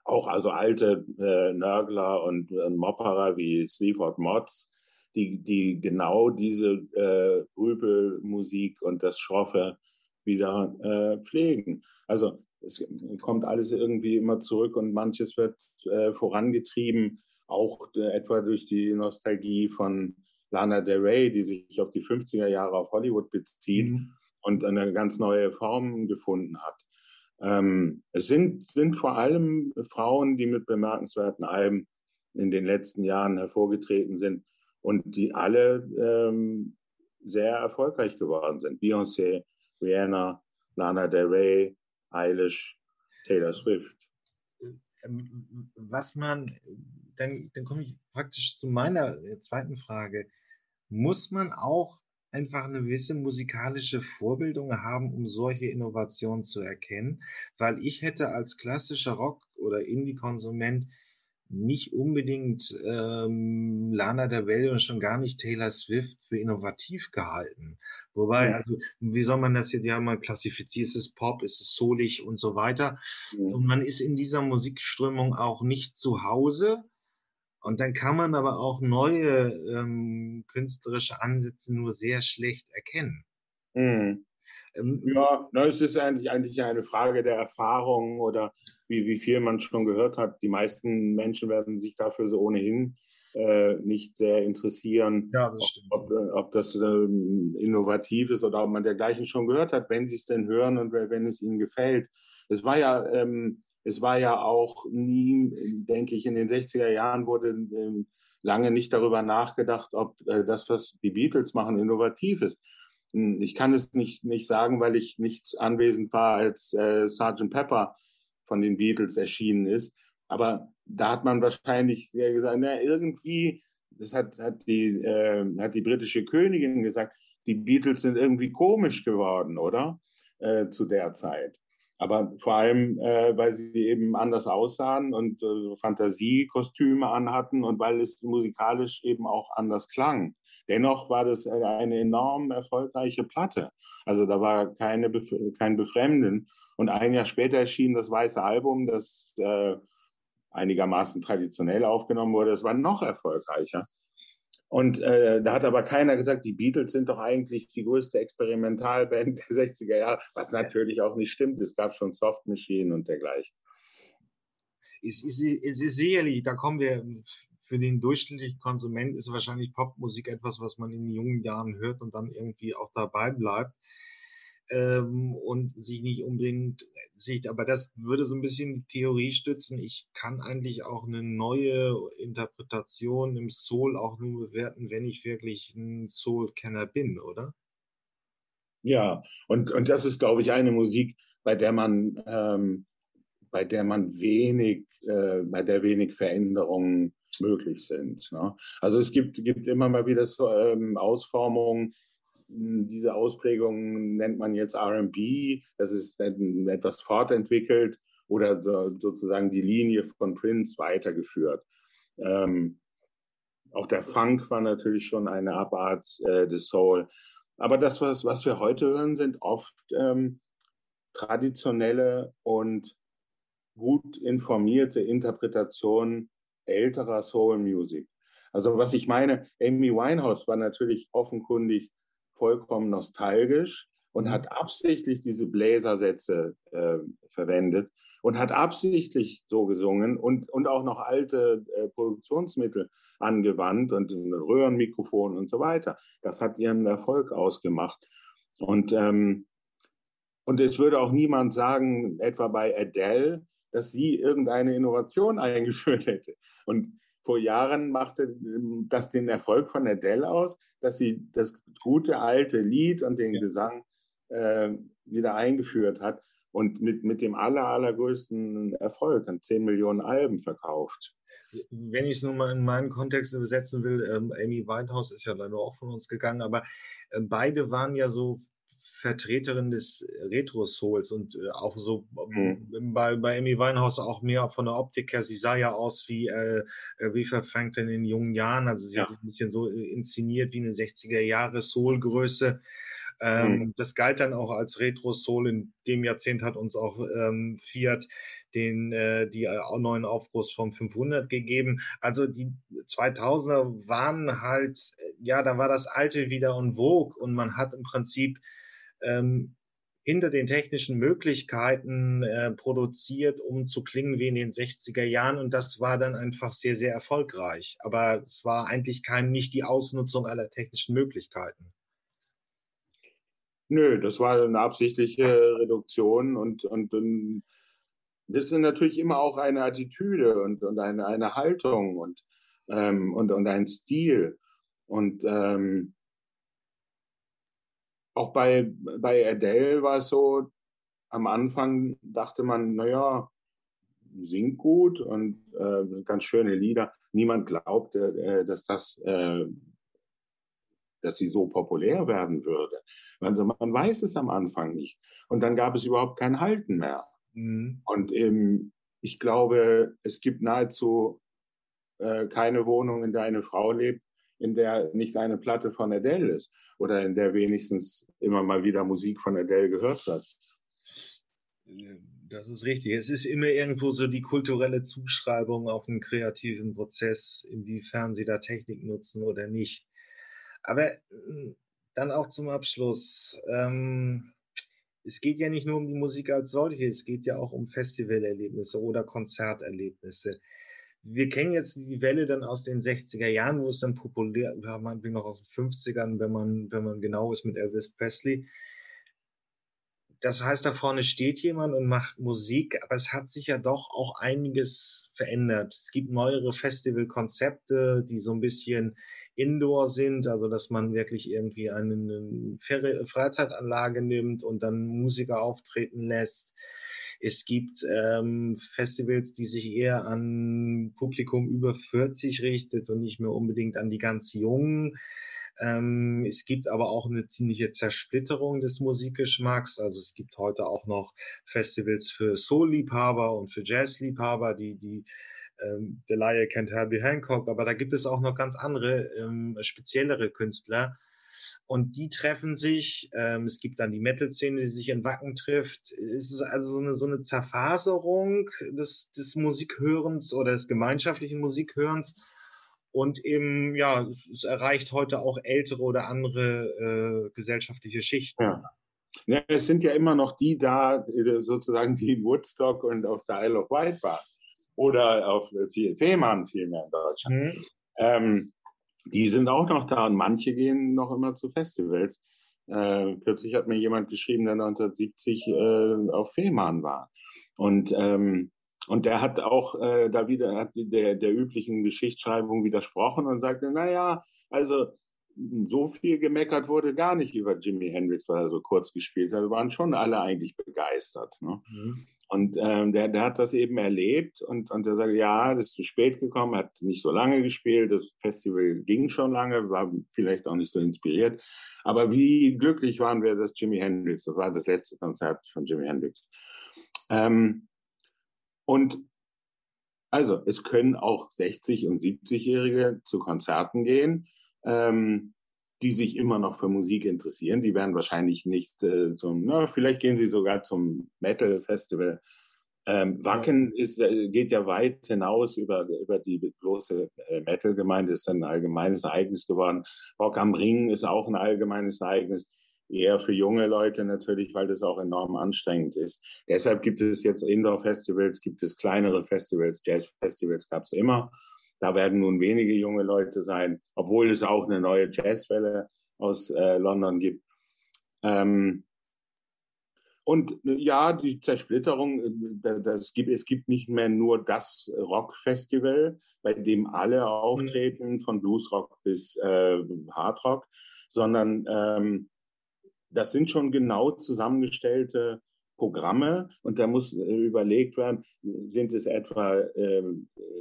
auch also alte Nörgler und Mopperer wie Sleaford Mods, die genau diese Rübelmusik und das Schroffe wieder pflegen. Also es kommt alles irgendwie immer zurück und manches wird vorangetrieben, auch etwa durch die Nostalgie von Lana Del Rey, die sich auf die 50er Jahre auf Hollywood bezieht und eine ganz neue Form gefunden hat. Es sind vor allem Frauen, die mit bemerkenswerten Alben in den letzten Jahren hervorgetreten sind und die alle sehr erfolgreich geworden sind. Beyoncé, Rihanna, Lana Del Rey, Eilish, Taylor Swift. Dann komme ich praktisch zu meiner zweiten Frage. Muss man auch einfach eine gewisse musikalische Vorbildung haben, um solche Innovationen zu erkennen? Weil ich hätte als klassischer Rock- oder Indie-Konsument nicht unbedingt Lana Del Rey und schon gar nicht Taylor Swift für innovativ gehalten. Wobei, also, wie soll man das jetzt ja mal klassifizieren? Ist es Pop, ist es soulig und so weiter? Und man ist in dieser Musikströmung auch nicht zu Hause. Und dann kann man aber auch neue künstlerische Ansätze nur sehr schlecht erkennen. Ja, na, es ist eigentlich eine Frage der Erfahrung oder wie viel man schon gehört hat. Die meisten Menschen werden sich dafür so ohnehin nicht sehr interessieren, ja, das stimmt. Ob das innovativ ist oder ob man dergleichen schon gehört hat, wenn sie es denn hören und wenn es ihnen gefällt. Es war ja auch nie, denke ich, in den 60er Jahren wurde lange nicht darüber nachgedacht, ob das, was die Beatles machen, innovativ ist. Ich kann es nicht sagen, weil ich nicht anwesend war, als Sgt. Pepper von den Beatles erschienen ist. Aber da hat man wahrscheinlich gesagt, na, irgendwie, das hat die britische Königin gesagt, die Beatles sind irgendwie komisch geworden, oder? Zu der Zeit. Aber vor allem, weil sie eben anders aussahen und Fantasiekostüme anhatten und weil es musikalisch eben auch anders klang. Dennoch war das eine enorm erfolgreiche Platte. Also da war kein Befremden. Und ein Jahr später erschien das Weiße Album, das einigermaßen traditionell aufgenommen wurde. Das war noch erfolgreicher. Und da hat aber keiner gesagt, die Beatles sind doch eigentlich die größte Experimentalband der 60er Jahre, was natürlich auch nicht stimmt. Es gab schon Soft Machine und dergleichen. Es ist sicherlich, da kommen wir, für den durchschnittlichen Konsument ist wahrscheinlich Popmusik etwas, was man in jungen Jahren hört und dann irgendwie auch dabei bleibt. Und sich nicht unbedingt sieht. Aber das würde so ein bisschen die Theorie stützen. Ich kann eigentlich auch eine neue Interpretation im Soul auch nur bewerten, wenn ich wirklich ein Soul-Kenner bin, oder? Ja, und das ist, glaube ich, eine Musik, bei der wenig Veränderungen möglich sind. Ne? Also es gibt immer mal wieder so, Ausformungen. Diese Ausprägungen nennt man jetzt R&B, das ist etwas fortentwickelt oder so, sozusagen die Linie von Prince weitergeführt. Auch der Funk war natürlich schon eine Abart des Soul. Aber das, was wir heute hören, sind oft traditionelle und gut informierte Interpretationen älterer Soul-Music. Also was ich meine, Amy Winehouse war natürlich offenkundig vollkommen nostalgisch und hat absichtlich diese Bläsersätze verwendet und hat absichtlich so gesungen und auch noch alte Produktionsmittel angewandt und Röhrenmikrofon und so weiter. Das hat ihren Erfolg ausgemacht. Und es würde auch niemand sagen, etwa bei Adele, dass sie irgendeine Innovation eingeführt hätte. Und vor Jahren machte das den Erfolg von Adele aus, dass sie das gute alte Lied und den Gesang wieder eingeführt hat und mit dem allergrößten Erfolg an 10 Millionen Alben verkauft. Wenn ich es nun mal in meinen Kontext übersetzen will, Amy Winehouse ist ja leider auch von uns gegangen, aber beide waren ja so Vertreterin des Retro-Souls und auch so bei Amy Winehouse auch mehr von der Optik her. Sie sah ja aus wie verfängt in den jungen Jahren. Also sie hat sich ein bisschen so inszeniert wie eine 60er-Jahre-Soul-Größe. Das galt dann auch als Retro-Soul. In dem Jahrzehnt hat uns auch Fiat die neuen Aufguss vom 500 gegeben. Also die 2000er waren halt, ja, da war das Alte wieder en vogue und man hat im Prinzip hinter den technischen Möglichkeiten produziert, um zu klingen wie in den 60er Jahren. Und das war dann einfach sehr, sehr erfolgreich. Aber es war eigentlich nicht die Ausnutzung aller technischen Möglichkeiten. Nö, das war eine absichtliche Reduktion und das ist natürlich immer auch eine Attitüde und eine Haltung und ein Stil. Und auch bei Adele war es so, am Anfang dachte man, naja, singt gut und ganz schöne Lieder. Niemand glaubte, dass sie so populär werden würde. Also man weiß es am Anfang nicht. Und dann gab es überhaupt kein Halten mehr. Mhm. Und ich glaube, es gibt nahezu keine Wohnung, in der eine Frau lebt, in der nicht eine Platte von Adele ist oder in der wenigstens immer mal wieder Musik von Adele gehört wird. Das ist richtig. Es ist immer irgendwo so die kulturelle Zuschreibung auf einen kreativen Prozess, inwiefern sie da Technik nutzen oder nicht. Aber dann auch zum Abschluss. es geht ja nicht nur um die Musik als solche, es geht ja auch um Festivalerlebnisse oder Konzerterlebnisse. Wir kennen jetzt die Welle dann aus den 60er Jahren, wo es dann populär war, meinetwegen noch aus den 50ern, wenn man genau ist, mit Elvis Presley. Das heißt, da vorne steht jemand und macht Musik, aber es hat sich ja doch auch einiges verändert. Es gibt neuere Festivalkonzepte, die so ein bisschen indoor sind, also dass man wirklich irgendwie eine Freizeitanlage nimmt und dann Musiker auftreten lässt. Es gibt Festivals, die sich eher an Publikum über 40 richtet und nicht mehr unbedingt an die ganz Jungen. Es gibt aber auch eine ziemliche Zersplitterung des Musikgeschmacks. Also es gibt heute auch noch Festivals für Soul-Liebhaber und für Jazz-Liebhaber, die der Laie kennt Herbie Hancock, aber da gibt es auch noch ganz andere, speziellere Künstler. Und die treffen sich, es gibt dann die Metal-Szene, die sich in Wacken trifft. Es ist also so eine Zerfaserung des Musikhörens oder des gemeinschaftlichen Musikhörens. Und eben, ja, es erreicht heute auch ältere oder andere gesellschaftliche Schichten. Ja, es sind ja immer noch die da, sozusagen, die in Woodstock und auf der Isle of Wight waren. Oder auf Fehmarn vielmehr in Deutschland. Mhm. Die sind auch noch da und manche gehen noch immer zu Festivals. Plötzlich hat mir jemand geschrieben, der 1970 auf Fehmarn war. Und der hat auch da wieder hat der üblichen Geschichtsschreibung widersprochen und sagte, naja, also so viel gemeckert wurde gar nicht über Jimi Hendrix, weil er so kurz gespielt hat. Wir waren schon alle eigentlich begeistert. Ne? Mhm. Und der hat das eben erlebt und der sagt, ja, das ist zu spät gekommen, hat nicht so lange gespielt, das Festival ging schon lange, war vielleicht auch nicht so inspiriert. Aber wie glücklich waren wir, dass Jimi Hendrix, das war das letzte Konzert von Jimi Hendrix. Und also es können auch 60- und 70-Jährige zu Konzerten gehen, die sich immer noch für Musik interessieren. Die werden wahrscheinlich nicht vielleicht gehen sie sogar zum Metal-Festival. Wacken geht ja weit hinaus über die bloße Metal-Gemeinde, ist ein allgemeines Ereignis geworden. Rock am Ring ist auch ein allgemeines Ereignis, eher für junge Leute natürlich, weil das auch enorm anstrengend ist. Deshalb gibt es jetzt Indoor-Festivals, gibt es kleinere Festivals, Jazz-Festivals gab es immer. Da werden nun wenige junge Leute sein, obwohl es auch eine neue Jazzwelle aus London gibt. Und ja, die Zersplitterung, es gibt nicht mehr nur das Rock-Festival, bei dem alle auftreten, von Bluesrock bis Hardrock, sondern das sind schon genau zusammengestellte Programme und da muss überlegt werden, sind es etwa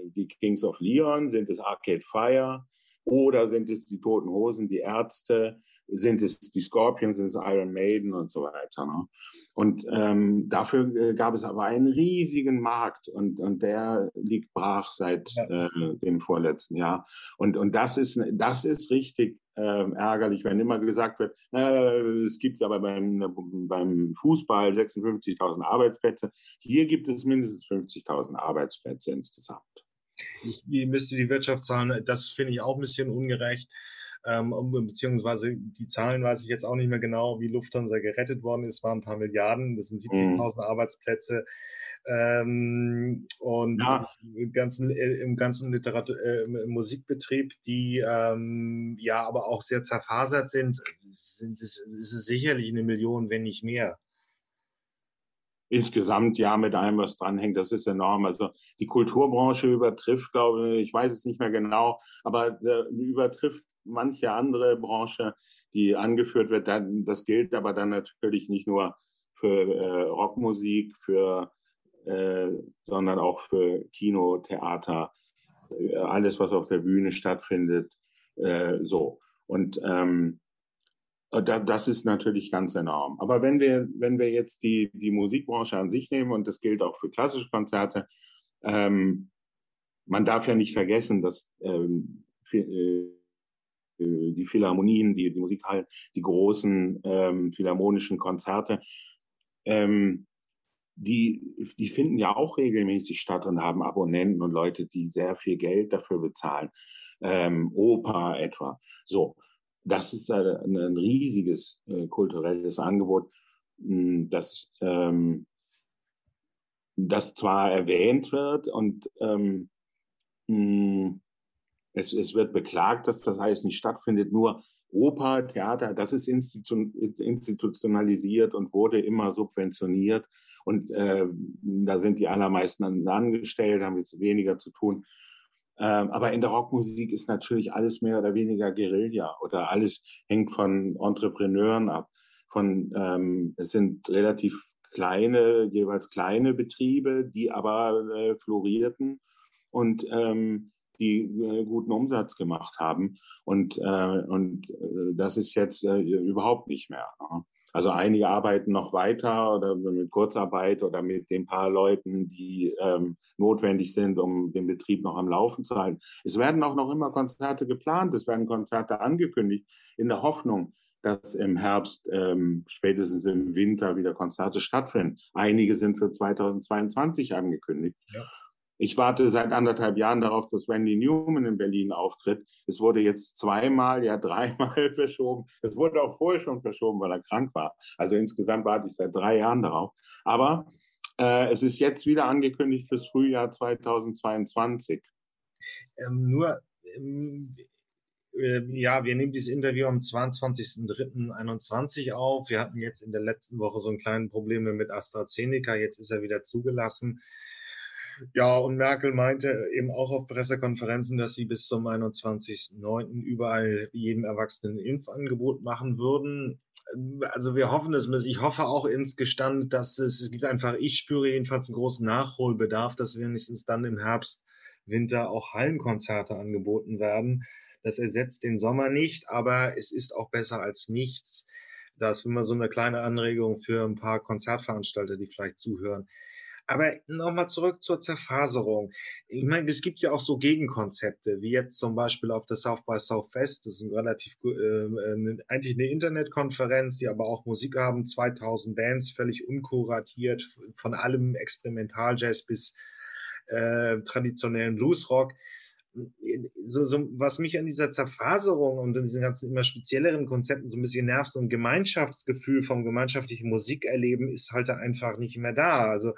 die Kings of Leon, sind es Arcade Fire oder sind es die Toten Hosen, die Ärzte, sind es die Scorpions, sind es Iron Maiden und so weiter. Ne? Und dafür gab es aber einen riesigen Markt und der liegt brach seit dem vorletzten Jahr. Und das ist richtig ärgerlich, wenn immer gesagt wird, es gibt aber beim Fußball 56.000 Arbeitsplätze. Hier gibt es mindestens 50.000 Arbeitsplätze insgesamt. Ich müsste die Wirtschaftszahlen, das finde ich auch ein bisschen ungerecht. Beziehungsweise die Zahlen weiß ich jetzt auch nicht mehr genau, wie Lufthansa gerettet worden ist, waren ein paar Milliarden, das sind 70.000 Arbeitsplätze und im ganzen Musikbetrieb, die aber auch sehr zerfasert sind es sicherlich 1 Million, wenn nicht mehr. Insgesamt ja, mit allem, was dranhängt, das ist enorm. Also die Kulturbranche übertrifft, glaube ich, weiß es nicht mehr genau, aber übertrifft manche andere Branche, die angeführt wird. Das gilt aber dann natürlich nicht nur für Rockmusik, sondern auch für Kino, Theater, alles, was auf der Bühne stattfindet. Und das ist natürlich ganz enorm. Aber wenn wir jetzt die Musikbranche an sich nehmen, und das gilt auch für klassische Konzerte, man darf ja nicht vergessen, dass die Philharmonien, die Musikhallen, die großen philharmonischen Konzerte, die finden ja auch regelmäßig statt und haben Abonnenten und Leute, die sehr viel Geld dafür bezahlen. Oper etwa. So, das ist ein riesiges kulturelles Angebot. dass zwar erwähnt wird und es wird beklagt, dass das alles nicht stattfindet, nur Oper, Theater, das ist institutionalisiert und wurde immer subventioniert und da sind die allermeisten angestellt, haben jetzt weniger zu tun. Aber in der Rockmusik ist natürlich alles mehr oder weniger Guerilla oder alles hängt von Entrepreneuren ab. Es sind relativ jeweils kleine Betriebe, die aber florierten und die guten Umsatz gemacht haben. Und das ist jetzt überhaupt nicht mehr. Also einige arbeiten noch weiter oder mit Kurzarbeit oder mit den paar Leuten, die notwendig sind, um den Betrieb noch am Laufen zu halten. Es werden auch noch immer Konzerte geplant, es werden Konzerte angekündigt, in der Hoffnung, dass im Herbst, spätestens im Winter wieder Konzerte stattfinden. Einige sind für 2022 angekündigt. Ja. Ich warte seit 1,5 Jahren darauf, dass Randy Newman in Berlin auftritt. Es wurde jetzt dreimal verschoben. Es wurde auch vorher schon verschoben, weil er krank war. Also insgesamt warte ich seit 3 Jahren darauf. Aber es ist jetzt wieder angekündigt fürs Frühjahr 2022. Ja, wir nehmen dieses Interview am 22.03.21 auf. Wir hatten jetzt in der letzten Woche so ein kleines Problem mit AstraZeneca. Jetzt ist er wieder zugelassen. Ja, und Merkel meinte eben auch auf Pressekonferenzen, dass sie bis zum 21.09. überall jedem Erwachsenen ein Impfangebot machen würden. Also wir hoffen es, ich hoffe auch insgestand, dass es gibt einfach, ich spüre jedenfalls einen großen Nachholbedarf, dass wenigstens dann im Herbst, Winter auch Hallenkonzerte angeboten werden. Das ersetzt den Sommer nicht, aber es ist auch besser als nichts. Das ist immer so eine kleine Anregung für ein paar Konzertveranstalter, die vielleicht zuhören. Aber nochmal zurück zur Zerfaserung. Ich meine, es gibt ja auch so Gegenkonzepte, wie jetzt zum Beispiel auf der South by Southwest. Das ist eigentlich eine Internetkonferenz, die aber auch Musik haben. 2000 Bands, völlig unkuratiert, von allem Experimental-Jazz bis traditionellen Bluesrock. So, was mich an dieser Zerfaserung und an diesen ganzen immer spezielleren Konzepten so ein bisschen nervt, so ein Gemeinschaftsgefühl vom gemeinschaftlichen Musikerleben ist halt einfach nicht mehr da. Also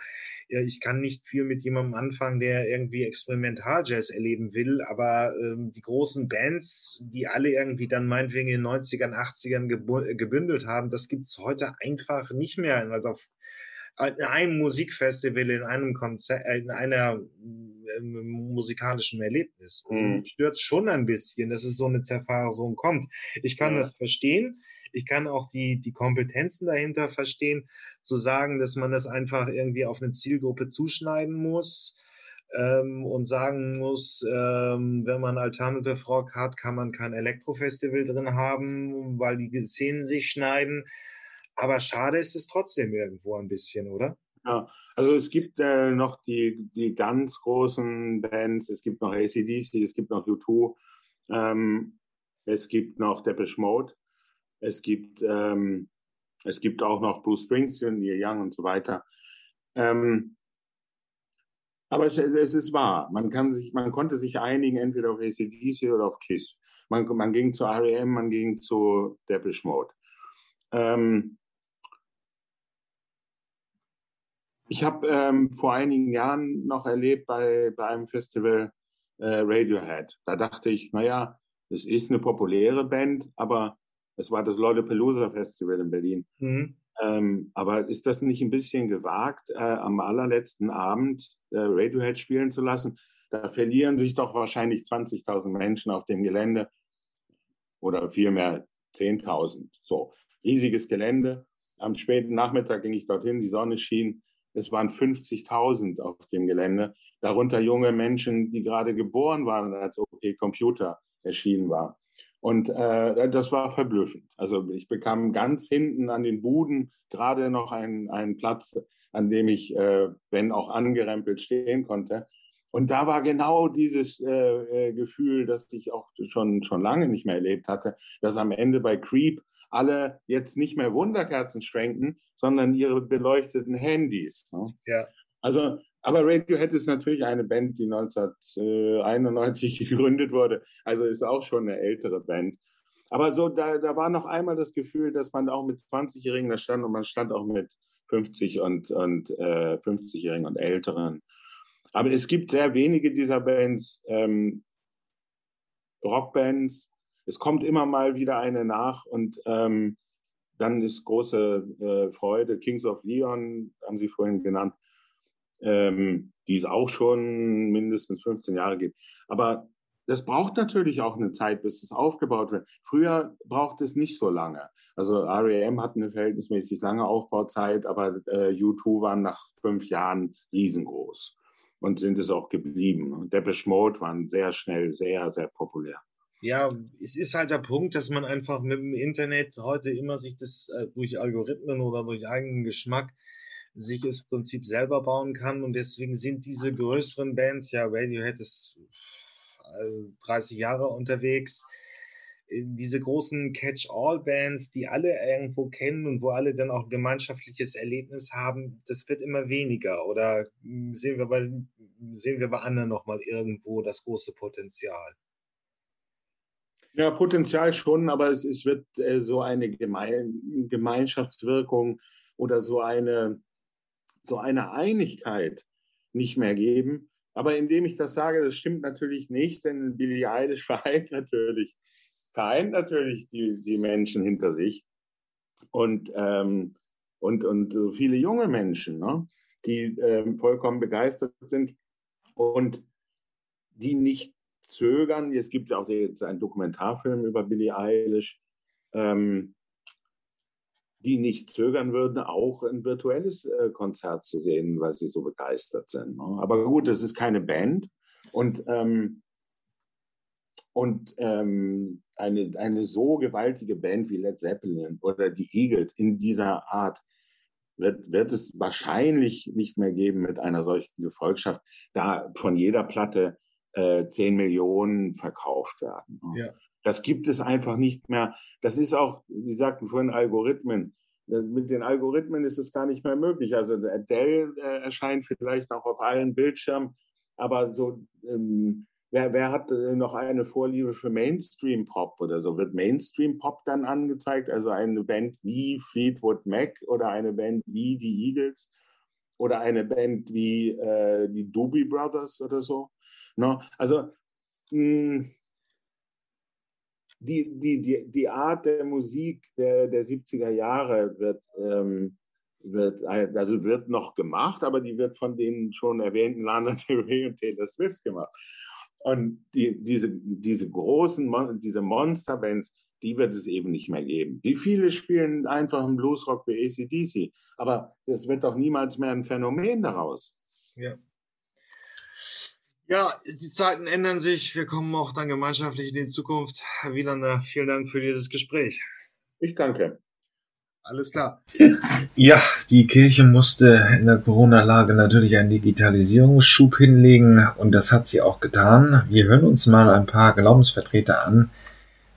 ich kann nicht viel mit jemandem anfangen, der irgendwie Experimental-Jazz erleben will, aber die großen Bands, die alle irgendwie dann meinetwegen in den 90ern, 80ern gebündelt haben, das gibt's heute einfach nicht mehr. Also in einem Musikfestival, in einem Konzert, in einer musikalischen Erlebnis. Also mich stört's schon ein bisschen, dass es so eine Zerfaserung kommt. Ich kann das verstehen. Ich kann auch die Kompetenzen dahinter verstehen, zu sagen, dass man das einfach irgendwie auf eine Zielgruppe zuschneiden muss und sagen muss, wenn man Alternative Rock hat, kann man kein Elektrofestival drin haben, weil die Szenen sich schneiden. Aber schade ist es trotzdem irgendwo ein bisschen, oder? Ja, also es gibt noch die ganz großen Bands, es gibt noch AC/DC, es gibt noch U2, es gibt noch Depeche Mode, es gibt auch noch Bruce Springsteen, Neil Young und so weiter. Aber es ist wahr, man konnte sich einigen, entweder auf AC/DC oder auf KISS. Man ging zu R.E.M., man ging zu Depeche Mode. Ich habe vor einigen Jahren noch erlebt bei einem Festival Radiohead. Da dachte ich, naja, das ist eine populäre Band, aber es war das Lollapalooza Festival in Berlin. Mhm. Aber ist das nicht ein bisschen gewagt, am allerletzten Abend Radiohead spielen zu lassen? Da verlieren sich doch wahrscheinlich 20.000 Menschen auf dem Gelände oder vielmehr 10.000. So, riesiges Gelände. Am späten Nachmittag ging ich dorthin, die Sonne schien. Es waren 50.000 auf dem Gelände, darunter junge Menschen, die gerade geboren waren, als OK Computer erschienen war. Und das war verblüffend. Also ich bekam ganz hinten an den Buden gerade noch einen Platz, an dem ich, wenn auch angerempelt, stehen konnte. Und da war genau dieses Gefühl, das ich auch schon lange nicht mehr erlebt hatte, dass am Ende bei Creep alle jetzt nicht mehr Wunderkerzen schwenken, sondern ihre beleuchteten Handys. Ne? Ja. Also, aber Radiohead ist natürlich eine Band, die 1991 gegründet wurde. Also ist auch schon eine ältere Band. Aber so, da war noch einmal das Gefühl, dass man auch mit 20-Jährigen da stand und man stand auch mit 50-Jährigen und Älteren. Aber es gibt sehr wenige dieser Bands, Rockbands. Es kommt immer mal wieder eine nach und dann ist große Freude. Kings of Leon, haben Sie vorhin genannt, die es auch schon mindestens 15 Jahre gibt. Aber das braucht natürlich auch eine Zeit, bis es aufgebaut wird. Früher braucht es nicht so lange. Also R.E.M. hat eine verhältnismäßig lange Aufbauzeit, aber U2 waren nach 5 Jahren riesengroß und sind es auch geblieben. Und Depeche Mode waren sehr schnell, sehr, sehr populär. Ja, es ist halt der Punkt, dass man einfach mit dem Internet heute immer sich das durch Algorithmen oder durch eigenen Geschmack sich das Prinzip selber bauen kann. Und deswegen sind diese größeren Bands, ja, Radiohead ist 30 Jahre unterwegs, diese großen Catch-all-Bands, die alle irgendwo kennen und wo alle dann auch gemeinschaftliches Erlebnis haben, das wird immer weniger. Oder sehen wir bei anderen nochmal irgendwo das große Potenzial? Ja, Potenzial schon, aber es wird so eine Gemeinschaftswirkung oder so eine Einigkeit nicht mehr geben. Aber indem ich das sage, das stimmt natürlich nicht, denn Billie Eilish vereint natürlich die Menschen hinter sich und so viele junge Menschen, ne, die vollkommen begeistert sind und die nicht zögern. Es gibt ja auch jetzt einen Dokumentarfilm über Billie Eilish, die nicht zögern würden, auch ein virtuelles Konzert zu sehen, weil sie so begeistert sind. Ne? Aber gut, es ist keine Band und eine so gewaltige Band wie Led Zeppelin oder die Eagles in dieser Art wird es wahrscheinlich nicht mehr geben mit einer solchen Gefolgschaft, da von jeder Platte 10 Millionen verkauft werden. Ja. Das gibt es einfach nicht mehr. Das ist auch, Sie sagten vorhin Algorithmen. Mit den Algorithmen ist es gar nicht mehr möglich. Also Adele erscheint vielleicht auch auf allen Bildschirmen, aber so wer hat noch eine Vorliebe für Mainstream-Pop oder so? Wird Mainstream-Pop dann angezeigt? Also eine Band wie Fleetwood Mac oder eine Band wie die Eagles oder eine Band wie die Doobie Brothers oder so? No, also die Art der Musik der 70er Jahre wird noch gemacht, aber die wird von den schon erwähnten Lana Del Rey und Taylor Swift gemacht. Und diese Monsterbands, die wird es eben nicht mehr geben. Wie viele spielen einfach einen Bluesrock wie AC/DC, aber es wird doch niemals mehr ein Phänomen daraus. Ja. Ja, die Zeiten ändern sich. Wir kommen auch dann gemeinschaftlich in die Zukunft. Herr Wielander, vielen Dank für dieses Gespräch. Ich danke. Alles klar. Ja, die Kirche musste in der Corona-Lage natürlich einen Digitalisierungsschub hinlegen und das hat sie auch getan. Wir hören uns mal ein paar Glaubensvertreter an,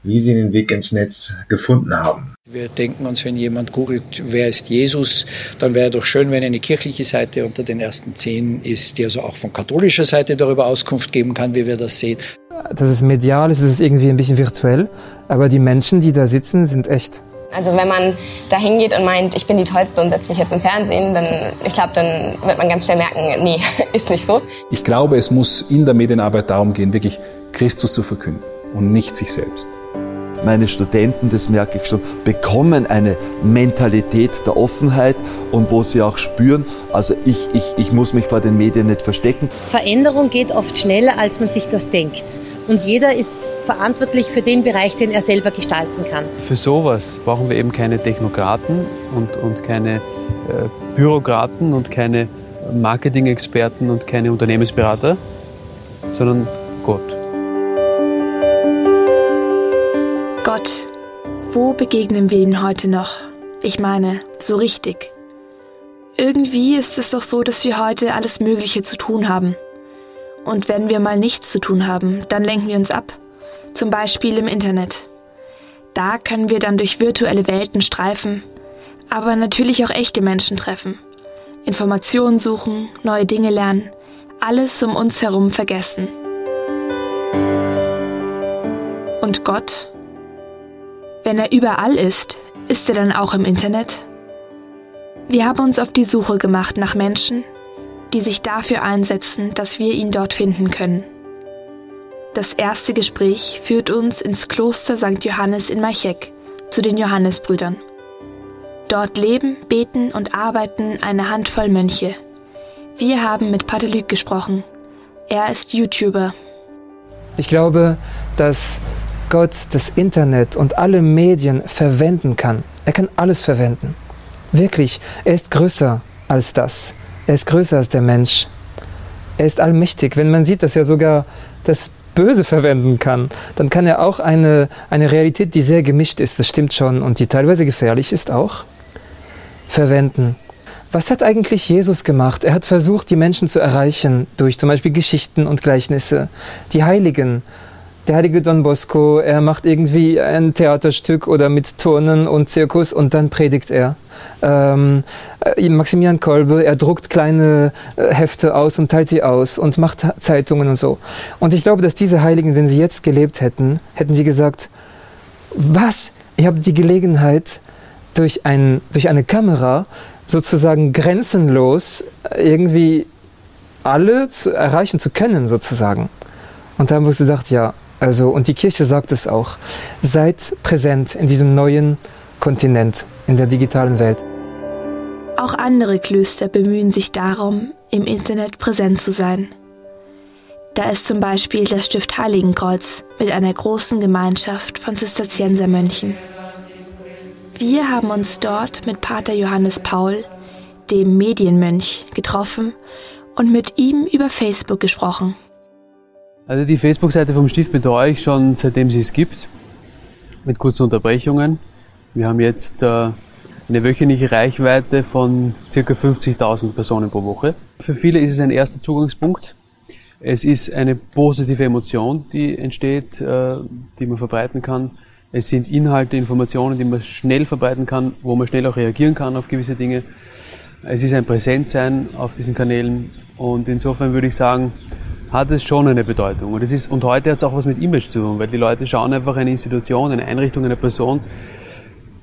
wie sie den Weg ins Netz gefunden haben. Wir denken uns, wenn jemand googelt, wer ist Jesus, dann wäre doch schön, wenn eine kirchliche Seite unter den ersten 10 ist, die also auch von katholischer Seite darüber Auskunft geben kann, wie wir das sehen. Dass es medial ist, ist es irgendwie ein bisschen virtuell, aber die Menschen, die da sitzen, sind echt. Also wenn man da hingeht und meint, ich bin die Tollste und setze mich jetzt ins Fernsehen, dann wird man ganz schnell merken, nee, ist nicht so. Ich glaube, es muss in der Medienarbeit darum gehen, wirklich Christus zu verkünden und nicht sich selbst. Meine Studenten, das merke ich schon, bekommen eine Mentalität der Offenheit und wo sie auch spüren, also ich muss mich vor den Medien nicht verstecken. Veränderung geht oft schneller, als man sich das denkt. Und jeder ist verantwortlich für den Bereich, den er selber gestalten kann. Für sowas brauchen wir eben keine Technokraten und keine Bürokraten und keine Marketing-Experten und keine Unternehmensberater, sondern Gott. Gott, wo begegnen wir ihm heute noch? Ich meine, so richtig. Irgendwie ist es doch so, dass wir heute alles Mögliche zu tun haben. Und wenn wir mal nichts zu tun haben, dann lenken wir uns ab. Zum Beispiel im Internet. Da können wir dann durch virtuelle Welten streifen, aber natürlich auch echte Menschen treffen. Informationen suchen, neue Dinge lernen, alles um uns herum vergessen. Und Gott? Wenn er überall ist, ist er dann auch im Internet? Wir haben uns auf die Suche gemacht nach Menschen, die sich dafür einsetzen, dass wir ihn dort finden können. Das erste Gespräch führt uns ins Kloster St. Johannes in Maijek, zu den Johannesbrüdern. Dort leben, beten und arbeiten eine Handvoll Mönche. Wir haben mit Pater Luc gesprochen. Er ist YouTuber. Ich glaube, dass Gott das Internet und alle Medien verwenden kann. Er kann alles verwenden. Wirklich, er ist größer als das. Er ist größer als der Mensch. Er ist allmächtig. Wenn man sieht, dass er sogar das Böse verwenden kann, dann kann er auch eine Realität, die sehr gemischt ist, das stimmt schon, und die teilweise gefährlich ist auch, verwenden. Was hat eigentlich Jesus gemacht? Er hat versucht, die Menschen zu erreichen durch zum Beispiel Geschichten und Gleichnisse. Die Heiligen. Der heilige Don Bosco, er macht irgendwie ein Theaterstück oder mit Turnen und Zirkus und dann predigt er. Maximilian Kolbe, er druckt kleine Hefte aus und teilt sie aus und macht Zeitungen und so. Und ich glaube, dass diese Heiligen, wenn sie jetzt gelebt hätten, hätten sie gesagt, was? Ich habe die Gelegenheit, durch eine Kamera sozusagen grenzenlos irgendwie alle erreichen zu können sozusagen. Und da haben wir gesagt, ja. Also, und die Kirche sagt es auch, seid präsent in diesem neuen Kontinent, in der digitalen Welt. Auch andere Klöster bemühen sich darum, im Internet präsent zu sein. Da ist zum Beispiel das Stift Heiligenkreuz mit einer großen Gemeinschaft von Zisterziensermönchen. Wir haben uns dort mit Pater Johannes Paul, dem Medienmönch, getroffen und mit ihm über Facebook gesprochen. Also die Facebook-Seite vom Stift betreue ich schon, seitdem sie es gibt, mit kurzen Unterbrechungen. Wir haben jetzt eine wöchentliche Reichweite von ca. 50.000 Personen pro Woche. Für viele ist es ein erster Zugangspunkt. Es ist eine positive Emotion, die entsteht, die man verbreiten kann. Es sind Inhalte, Informationen, die man schnell verbreiten kann, wo man schnell auch reagieren kann auf gewisse Dinge. Es ist ein Präsenzsein auf diesen Kanälen und insofern würde ich sagen, hat es schon eine Bedeutung. Und heute hat es auch was mit Image zu tun, weil die Leute schauen einfach eine Institution, eine Einrichtung, eine Person.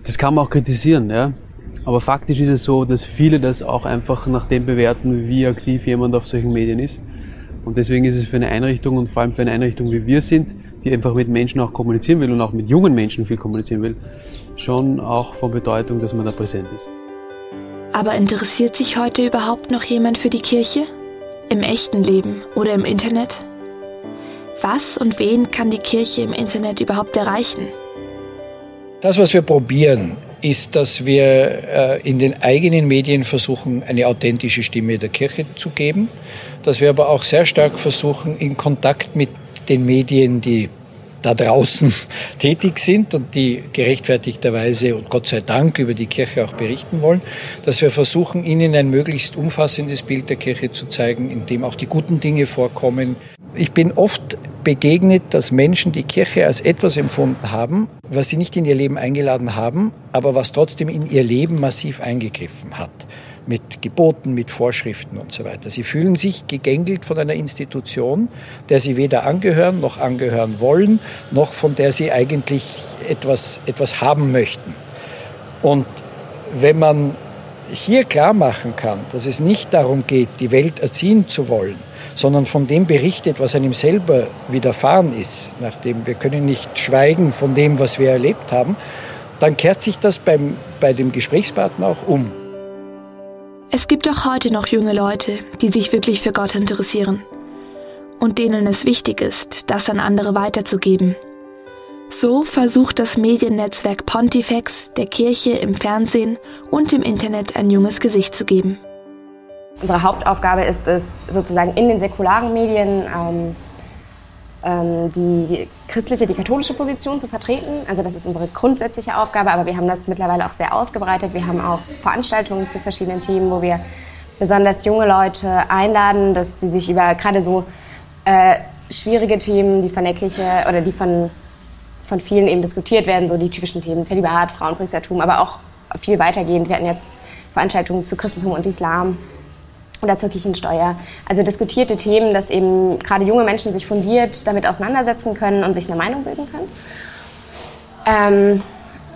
Das kann man auch kritisieren, ja. Aber faktisch ist es so, dass viele das auch einfach nach dem bewerten, wie aktiv jemand auf solchen Medien ist. Und deswegen ist es für eine Einrichtung und vor allem für eine Einrichtung, wie wir sind, die einfach mit Menschen auch kommunizieren will und auch mit jungen Menschen viel kommunizieren will, schon auch von Bedeutung, dass man da präsent ist. Aber interessiert sich heute überhaupt noch jemand für die Kirche? Im echten Leben oder im Internet? Was und wen kann die Kirche im Internet überhaupt erreichen? Das, was wir probieren, ist, dass wir in den eigenen Medien versuchen, eine authentische Stimme der Kirche zu geben, dass wir aber auch sehr stark versuchen, in Kontakt mit den Medien, die da draußen tätig sind und die gerechtfertigterweise und Gott sei Dank über die Kirche auch berichten wollen, dass wir versuchen, ihnen ein möglichst umfassendes Bild der Kirche zu zeigen, in dem auch die guten Dinge vorkommen. Ich bin oft begegnet, dass Menschen die Kirche als etwas empfunden haben, was sie nicht in ihr Leben eingeladen haben, aber was trotzdem in ihr Leben massiv eingegriffen hat. Mit Geboten, mit Vorschriften und so weiter. Sie fühlen sich gegängelt von einer Institution, der sie weder angehören noch angehören wollen, noch von der sie eigentlich etwas haben möchten. Und wenn man hier klar machen kann, dass es nicht darum geht, die Welt erziehen zu wollen, sondern von dem berichtet, was einem selber widerfahren ist, nachdem wir können nicht schweigen von dem, was wir erlebt haben, dann kehrt sich das bei dem Gesprächspartner auch um. Es gibt auch heute noch junge Leute, die sich wirklich für Gott interessieren und denen es wichtig ist, das an andere weiterzugeben. So versucht das Mediennetzwerk Pontifex der Kirche im Fernsehen und im Internet ein junges Gesicht zu geben. Unsere Hauptaufgabe ist es, sozusagen in den säkularen Medien die christliche, die katholische Position zu vertreten. Also das ist unsere grundsätzliche Aufgabe, aber wir haben das mittlerweile auch sehr ausgebreitet. Wir haben auch Veranstaltungen zu verschiedenen Themen, wo wir besonders junge Leute einladen, dass sie sich über gerade so schwierige Themen, die von der Kirche oder die von vielen eben diskutiert werden, so die typischen Themen Zölibat, Frauenpriestertum, aber auch viel weitergehend. Wir hatten jetzt Veranstaltungen zu Christentum und Islam. Oder zur Kirchensteuer. Also diskutierte Themen, dass eben gerade junge Menschen sich fundiert damit auseinandersetzen können und sich eine Meinung bilden können.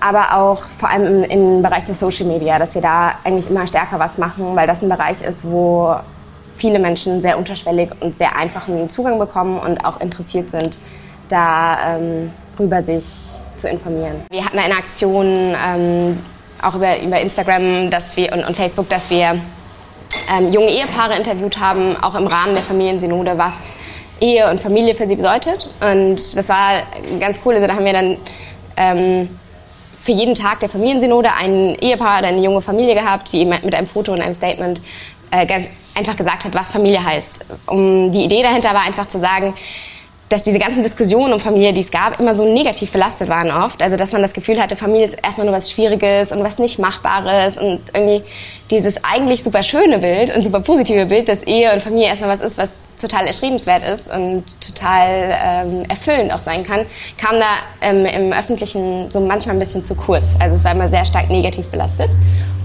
aber auch vor allem im Bereich der Social Media, dass wir da eigentlich immer stärker was machen, weil das ein Bereich ist, wo viele Menschen sehr unterschwellig und sehr einfachen Zugang bekommen und auch interessiert sind, da rüber sich zu informieren. Wir hatten eine Aktion auch über Instagram und Facebook, dass wir junge Ehepaare interviewt haben, auch im Rahmen der Familiensynode, was Ehe und Familie für sie bedeutet. Und das war ganz cool. Also da haben wir dann für jeden Tag der Familiensynode ein Ehepaar oder eine junge Familie gehabt, die mit einem Foto und einem Statement ganz einfach gesagt hat, was Familie heißt. Die Idee dahinter war einfach zu sagen, dass diese ganzen Diskussionen um Familie, die es gab, immer so negativ belastet waren oft. Also dass man das Gefühl hatte, Familie ist erstmal nur was Schwieriges und was nicht Machbares und irgendwie dieses eigentlich super schöne Bild und super positive Bild, dass Ehe und Familie erstmal was ist, was total erstrebenswert ist und total erfüllend auch sein kann, kam da im Öffentlichen so manchmal ein bisschen zu kurz. Also es war immer sehr stark negativ belastet.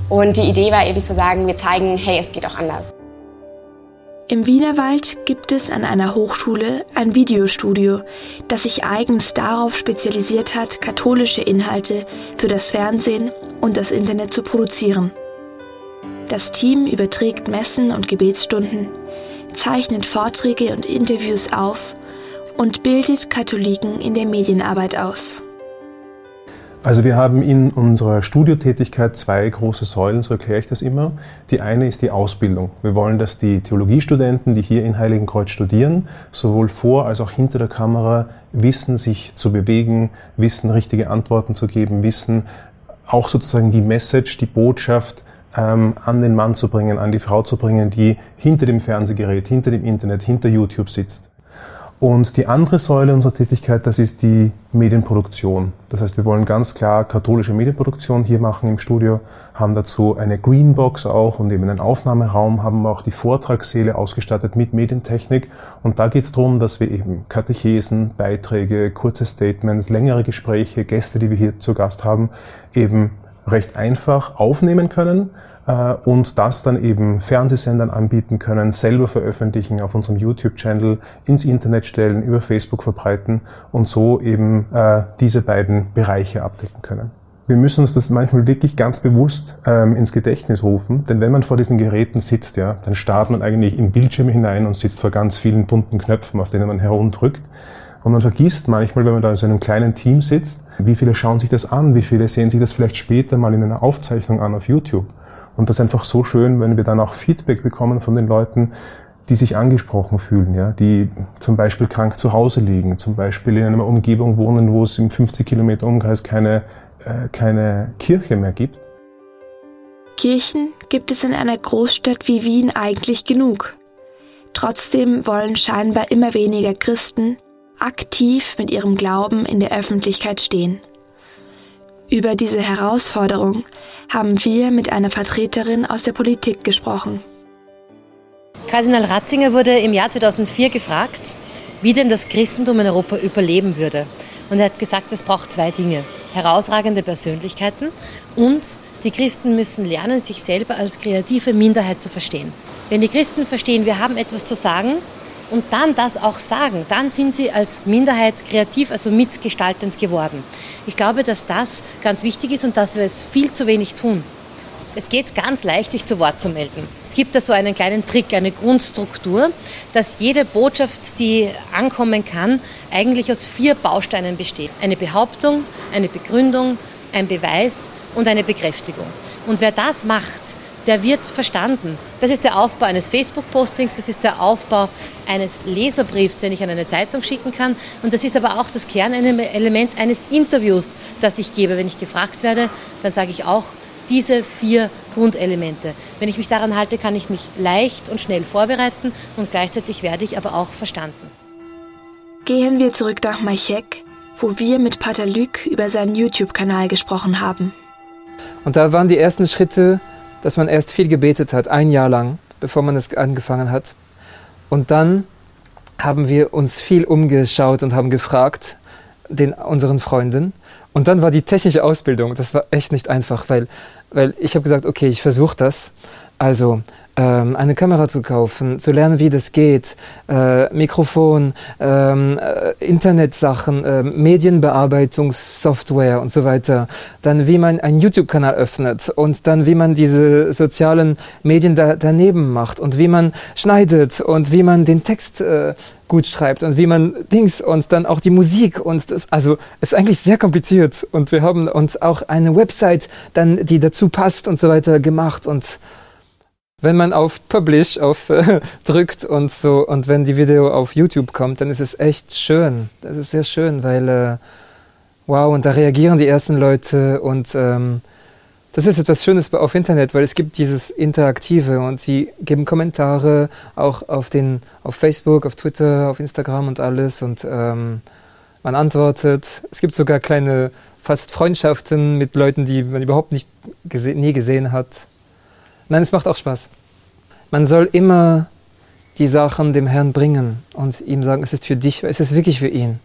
Und die Idee war eben zu sagen, wir zeigen, hey, es geht auch anders. Im Wienerwald gibt es an einer Hochschule ein Videostudio, das sich eigens darauf spezialisiert hat, katholische Inhalte für das Fernsehen und das Internet zu produzieren. Das Team überträgt Messen und Gebetsstunden, zeichnet Vorträge und Interviews auf und bildet Katholiken in der Medienarbeit aus. Also wir haben in unserer Studiotätigkeit zwei große Säulen, so erkläre ich das immer. Die eine ist die Ausbildung. Wir wollen, dass die Theologiestudenten, die hier in Heiligenkreuz studieren, sowohl vor als auch hinter der Kamera wissen, sich zu bewegen, wissen, richtige Antworten zu geben, wissen, auch sozusagen die Message, die Botschaft an den Mann zu bringen, an die Frau zu bringen, die hinter dem Fernsehgerät, hinter dem Internet, hinter YouTube sitzt. Und die andere Säule unserer Tätigkeit, das ist die Medienproduktion. Das heißt, wir wollen ganz klar katholische Medienproduktion hier machen im Studio, haben dazu eine Greenbox auch und eben einen Aufnahmeraum, haben auch die Vortragssäle ausgestattet mit Medientechnik. Und da geht es darum, dass wir eben Katechesen, Beiträge, kurze Statements, längere Gespräche, Gäste, die wir hier zu Gast haben, eben recht einfach aufnehmen können und das dann eben Fernsehsendern anbieten können, selber veröffentlichen auf unserem YouTube-Channel, ins Internet stellen, über Facebook verbreiten und so eben diese beiden Bereiche abdecken können. Wir müssen uns das manchmal wirklich ganz bewusst ins Gedächtnis rufen, denn wenn man vor diesen Geräten sitzt, ja, dann starrt man eigentlich in Bildschirme hinein und sitzt vor ganz vielen bunten Knöpfen, auf denen man herumdrückt. Und man vergisst manchmal, wenn man da in so einem kleinen Team sitzt, wie viele schauen sich das an, wie viele sehen sich das vielleicht später mal in einer Aufzeichnung an auf YouTube. Und das ist einfach so schön, wenn wir dann auch Feedback bekommen von den Leuten, die sich angesprochen fühlen, ja, die zum Beispiel krank zu Hause liegen, zum Beispiel in einer Umgebung wohnen, wo es im 50 Kilometer Umkreis keine Kirche mehr gibt. Kirchen gibt es in einer Großstadt wie Wien eigentlich genug. Trotzdem wollen scheinbar immer weniger Christen aktiv mit ihrem Glauben in der Öffentlichkeit stehen. Über diese Herausforderung haben wir mit einer Vertreterin aus der Politik gesprochen. Kardinal Ratzinger wurde im Jahr 2004 gefragt, wie denn das Christentum in Europa überleben würde. Und er hat gesagt, es braucht zwei Dinge: herausragende Persönlichkeiten und die Christen müssen lernen, sich selber als kreative Minderheit zu verstehen. Wenn die Christen verstehen, wir haben etwas zu sagen, und dann das auch sagen, dann sind sie als Minderheit kreativ, also mitgestaltend geworden. Ich glaube, dass das ganz wichtig ist und dass wir es viel zu wenig tun. Es geht ganz leicht, sich zu Wort zu melden. Es gibt da so einen kleinen Trick, eine Grundstruktur, dass jede Botschaft, die ankommen kann, eigentlich aus 4 Bausteinen besteht. Eine Behauptung, eine Begründung, ein Beweis und eine Bekräftigung. Und wer das macht, der wird verstanden. Das ist der Aufbau eines Facebook-Postings, das ist der Aufbau eines Leserbriefs, den ich an eine Zeitung schicken kann. Und das ist aber auch das Kernelement eines Interviews, das ich gebe. Wenn ich gefragt werde, dann sage ich auch diese 4 Grundelemente. Wenn ich mich daran halte, kann ich mich leicht und schnell vorbereiten und gleichzeitig werde ich aber auch verstanden. Gehen wir zurück nach Maijek, wo wir mit Pater Luc über seinen YouTube-Kanal gesprochen haben. Und da waren die ersten Schritte, dass man erst viel gebetet hat, ein Jahr lang, bevor man es angefangen hat. Und dann haben wir uns viel umgeschaut und haben gefragt, unseren Freunden. Und dann war die technische Ausbildung, das war echt nicht einfach, weil ich habe gesagt, okay, ich versuche das. Also eine Kamera zu kaufen, zu lernen, wie das geht, Mikrofon, Internetsachen, Medienbearbeitungssoftware und so weiter. Dann, wie man einen YouTube-Kanal öffnet und dann, wie man diese sozialen Medien daneben macht und wie man schneidet und wie man den Text gut schreibt und wie man Dings und dann auch die Musik und das, also ist eigentlich sehr kompliziert und wir haben uns auch eine Website dann, die dazu passt und so weiter gemacht und wenn man auf Publish auf drückt und so und wenn die Video auf YouTube kommt, dann ist es echt schön. Das ist sehr schön, weil wow, und da reagieren die ersten Leute und das ist etwas Schönes auf Internet, weil es gibt dieses Interaktive und sie geben Kommentare auch auf Facebook, auf Twitter, auf Instagram und alles und man antwortet. Es gibt sogar kleine fast Freundschaften mit Leuten, die man überhaupt nicht nie gesehen hat. Nein, es macht auch Spaß. Man soll immer die Sachen dem Herrn bringen und ihm sagen, es ist für dich, es ist wirklich für ihn.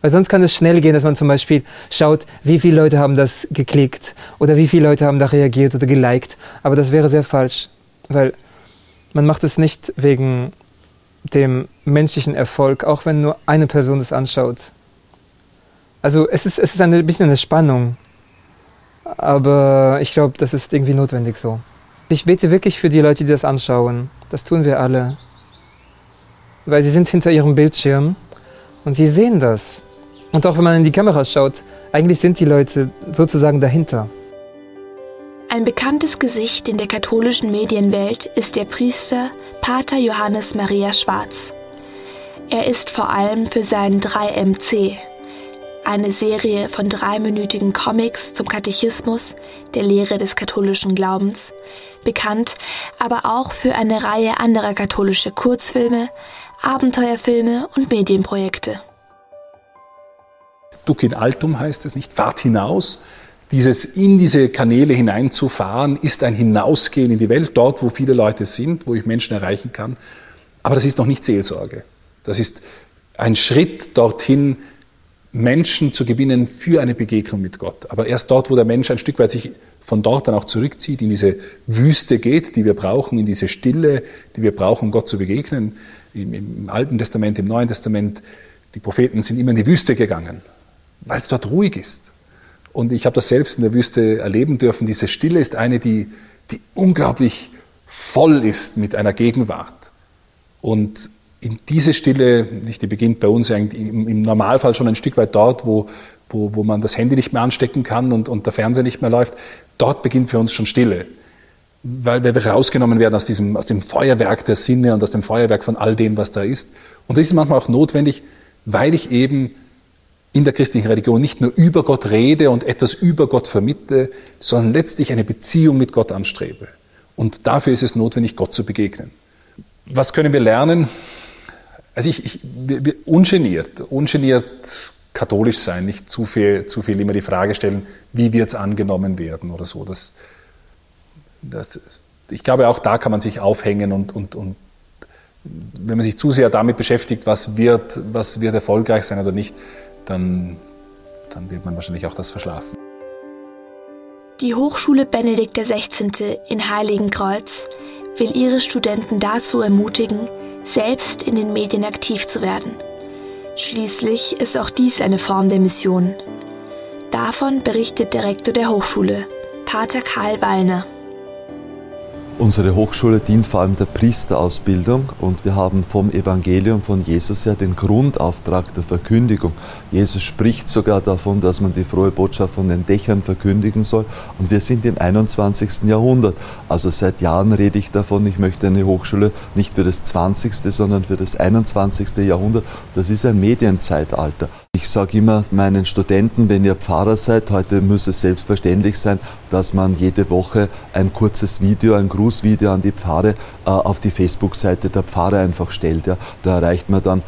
Weil sonst kann es schnell gehen, dass man zum Beispiel schaut, wie viele Leute haben das geklickt oder wie viele Leute haben da reagiert oder geliked. Aber das wäre sehr falsch, weil man macht es nicht wegen dem menschlichen Erfolg, auch wenn nur eine Person das anschaut. Also es ist ein bisschen eine Spannung, aber ich glaube, das ist irgendwie notwendig so. Ich bete wirklich für die Leute, die das anschauen. Das tun wir alle, weil sie sind hinter ihrem Bildschirm und sie sehen das. Und auch wenn man in die Kamera schaut, eigentlich sind die Leute sozusagen dahinter. Ein bekanntes Gesicht in der katholischen Medienwelt ist der Priester Pater Johannes Maria Schwarz. Er ist vor allem für seinen 3MC, eine Serie von 3-minütigen Comics zum Katechismus, der Lehre des katholischen Glaubens, bekannt, aber auch für eine Reihe anderer katholischer Kurzfilme, Abenteuerfilme und Medienprojekte. Duc in altum heißt es, nicht? Fahrt hinaus. Dieses in diese Kanäle hineinzufahren ist ein Hinausgehen in die Welt, dort, wo viele Leute sind, wo ich Menschen erreichen kann. Aber das ist noch nicht Seelsorge. Das ist ein Schritt dorthin, Menschen zu gewinnen für eine Begegnung mit Gott. Aber erst dort, wo der Mensch ein Stück weit sich von dort dann auch zurückzieht, in diese Wüste geht, die wir brauchen, in diese Stille, die wir brauchen, um Gott zu begegnen. Im Alten Testament, im Neuen Testament, die Propheten sind immer in die Wüste gegangen, weil es dort ruhig ist. Und ich habe das selbst in der Wüste erleben dürfen. Diese Stille ist eine, die unglaublich voll ist mit einer Gegenwart. Und in diese Stille, die beginnt bei uns eigentlich im Normalfall schon ein Stück weit dort, wo man das Handy nicht mehr anstecken kann und der Fernseher nicht mehr läuft, dort beginnt für uns schon Stille. Weil wir rausgenommen werden aus dem Feuerwerk der Sinne und aus dem Feuerwerk von all dem, was da ist. Und das ist manchmal auch notwendig, weil ich eben in der christlichen Religion nicht nur über Gott rede und etwas über Gott vermittle, sondern letztlich eine Beziehung mit Gott anstrebe. Und dafür ist es notwendig, Gott zu begegnen. Was können wir lernen? Also ungeniert katholisch sein, nicht zu viel immer die Frage stellen, wie wird's angenommen werden oder so. Ich glaube, auch da kann man sich aufhängen und wenn man sich zu sehr damit beschäftigt, was wird erfolgreich sein oder nicht, dann wird man wahrscheinlich auch das verschlafen. Die Hochschule Benedikt XVI. In Heiligenkreuz will ihre Studenten dazu ermutigen, selbst in den Medien aktiv zu werden. Schließlich ist auch dies eine Form der Mission. Davon berichtet der Rektor der Hochschule, Pater Karl Wallner. Unsere Hochschule dient vor allem der Priesterausbildung und wir haben vom Evangelium von Jesus her den Grundauftrag der Verkündigung. Jesus spricht sogar davon, dass man die frohe Botschaft von den Dächern verkündigen soll und wir sind im 21. Jahrhundert. Also seit Jahren rede ich davon, ich möchte eine Hochschule nicht für das 20., sondern für das 21. Jahrhundert. Das ist ein Medienzeitalter. Ich sage immer meinen Studenten, wenn ihr Pfarrer seid, heute muss es selbstverständlich sein, dass man jede Woche ein kurzes Video, ein Grußvideo an die Pfarre auf die Facebook-Seite der Pfarre einfach stellt. Ja. Da erreicht man dann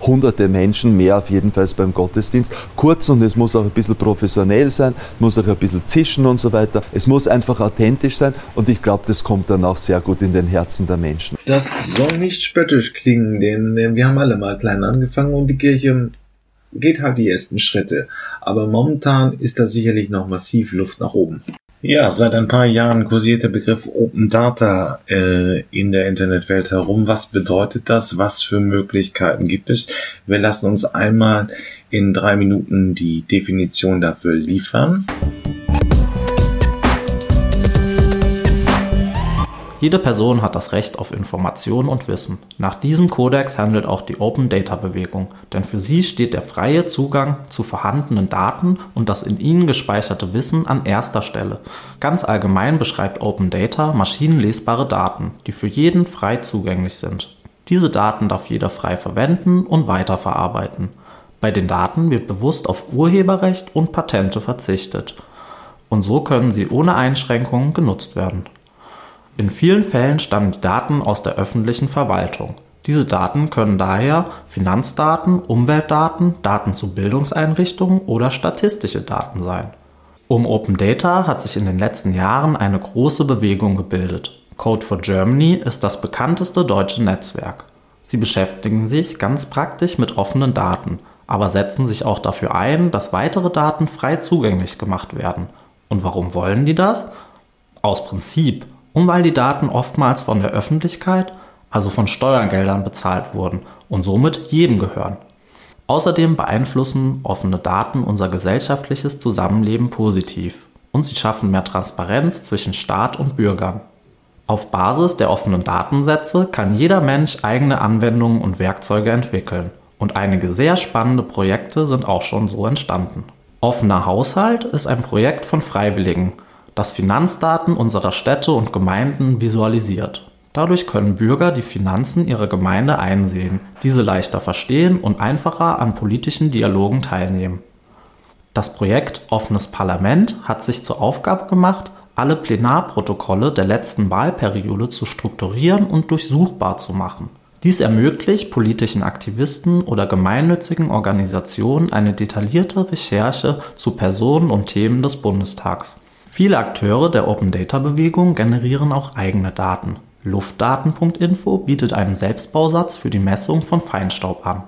hunderte Menschen, mehr auf jeden Fall beim Gottesdienst. Kurz und es muss auch ein bisschen professionell sein, muss auch ein bisschen zischen und so weiter. Es muss einfach authentisch sein und ich glaube, das kommt dann auch sehr gut in den Herzen der Menschen. Das soll nicht spöttisch klingen, denn wir haben alle mal klein angefangen und die Kirche geht halt die ersten Schritte, aber momentan ist da sicherlich noch massiv Luft nach oben. Ja, seit ein paar Jahren kursiert der Begriff Open Data in der Internetwelt herum. Was bedeutet das? Was für Möglichkeiten gibt es? Wir lassen uns einmal in 3 Minuten die Definition dafür liefern. Jede Person hat das Recht auf Information und Wissen. Nach diesem Kodex handelt auch die Open-Data-Bewegung, denn für sie steht der freie Zugang zu vorhandenen Daten und das in ihnen gespeicherte Wissen an erster Stelle. Ganz allgemein beschreibt Open Data maschinenlesbare Daten, die für jeden frei zugänglich sind. Diese Daten darf jeder frei verwenden und weiterverarbeiten. Bei den Daten wird bewusst auf Urheberrecht und Patente verzichtet. Und so können sie ohne Einschränkungen genutzt werden. In vielen Fällen stammen die Daten aus der öffentlichen Verwaltung. Diese Daten können daher Finanzdaten, Umweltdaten, Daten zu Bildungseinrichtungen oder statistische Daten sein. Um Open Data hat sich in den letzten Jahren eine große Bewegung gebildet. Code for Germany ist das bekannteste deutsche Netzwerk. Sie beschäftigen sich ganz praktisch mit offenen Daten, aber setzen sich auch dafür ein, dass weitere Daten frei zugänglich gemacht werden. Und warum wollen die das? Aus Prinzip. Und weil die Daten oftmals von der Öffentlichkeit, also von Steuergeldern bezahlt wurden und somit jedem gehören. Außerdem beeinflussen offene Daten unser gesellschaftliches Zusammenleben positiv und sie schaffen mehr Transparenz zwischen Staat und Bürgern. Auf Basis der offenen Datensätze kann jeder Mensch eigene Anwendungen und Werkzeuge entwickeln und einige sehr spannende Projekte sind auch schon so entstanden. Offener Haushalt ist ein Projekt von Freiwilligen, das Finanzdaten unserer Städte und Gemeinden visualisiert. Dadurch können Bürger die Finanzen ihrer Gemeinde einsehen, diese leichter verstehen und einfacher an politischen Dialogen teilnehmen. Das Projekt Offenes Parlament hat sich zur Aufgabe gemacht, alle Plenarprotokolle der letzten Wahlperiode zu strukturieren und durchsuchbar zu machen. Dies ermöglicht politischen Aktivisten oder gemeinnützigen Organisationen eine detaillierte Recherche zu Personen und Themen des Bundestags. Viele Akteure der Open-Data-Bewegung generieren auch eigene Daten. Luftdaten.info bietet einen Selbstbausatz für die Messung von Feinstaub an.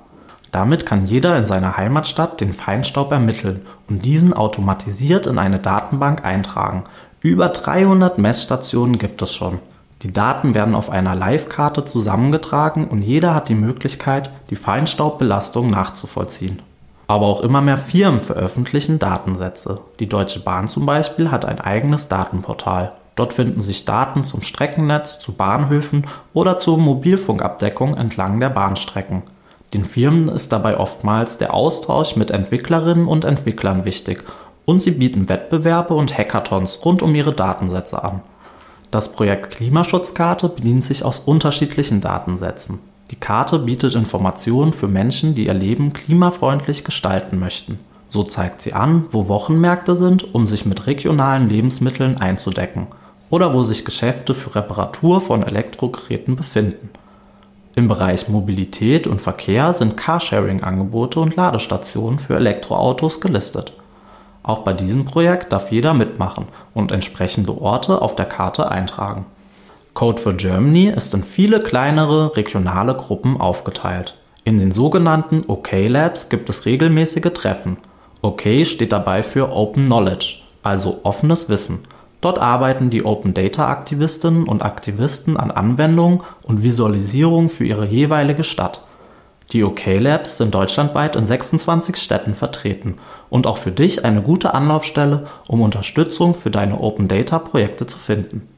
Damit kann jeder in seiner Heimatstadt den Feinstaub ermitteln und diesen automatisiert in eine Datenbank eintragen. Über 300 Messstationen gibt es schon. Die Daten werden auf einer Live-Karte zusammengetragen und jeder hat die Möglichkeit, die Feinstaubbelastung nachzuvollziehen. Aber auch immer mehr Firmen veröffentlichen Datensätze. Die Deutsche Bahn zum Beispiel hat ein eigenes Datenportal. Dort finden sich Daten zum Streckennetz, zu Bahnhöfen oder zur Mobilfunkabdeckung entlang der Bahnstrecken. Den Firmen ist dabei oftmals der Austausch mit Entwicklerinnen und Entwicklern wichtig und sie bieten Wettbewerbe und Hackathons rund um ihre Datensätze an. Das Projekt Klimaschutzkarte bedient sich aus unterschiedlichen Datensätzen. Die Karte bietet Informationen für Menschen, die ihr Leben klimafreundlich gestalten möchten. So zeigt sie an, wo Wochenmärkte sind, um sich mit regionalen Lebensmitteln einzudecken oder wo sich Geschäfte für Reparatur von Elektrogeräten befinden. Im Bereich Mobilität und Verkehr sind Carsharing-Angebote und Ladestationen für Elektroautos gelistet. Auch bei diesem Projekt darf jeder mitmachen und entsprechende Orte auf der Karte eintragen. Code for Germany ist in viele kleinere regionale Gruppen aufgeteilt. In den sogenannten OK-Labs gibt es regelmäßige Treffen. OK steht dabei für Open Knowledge, also offenes Wissen. Dort arbeiten die Open-Data-Aktivistinnen und Aktivisten an Anwendungen und Visualisierungen für ihre jeweilige Stadt. Die OK-Labs sind deutschlandweit in 26 Städten vertreten und auch für dich eine gute Anlaufstelle, um Unterstützung für deine Open-Data-Projekte zu finden.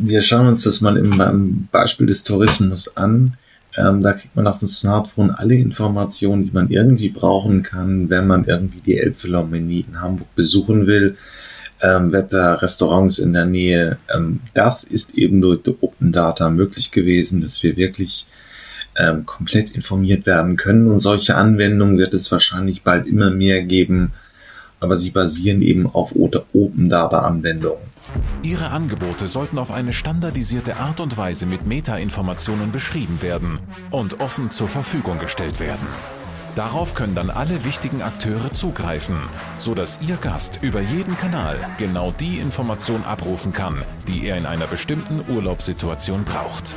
Wir schauen uns das mal im Beispiel des Tourismus an. Da kriegt man auf dem Smartphone alle Informationen, die man irgendwie brauchen kann, wenn man irgendwie die Elbphilharmonie in Hamburg besuchen will. Wetter, Restaurants in der Nähe. Das ist eben durch die Open Data möglich gewesen, dass wir wirklich komplett informiert werden können. Und solche Anwendungen wird es wahrscheinlich bald immer mehr geben. Aber sie basieren eben auf Open Data Anwendungen. Ihre Angebote sollten auf eine standardisierte Art und Weise mit Meta-Informationen beschrieben werden und offen zur Verfügung gestellt werden. Darauf können dann alle wichtigen Akteure zugreifen, sodass Ihr Gast über jeden Kanal genau die Information abrufen kann, die er in einer bestimmten Urlaubssituation braucht.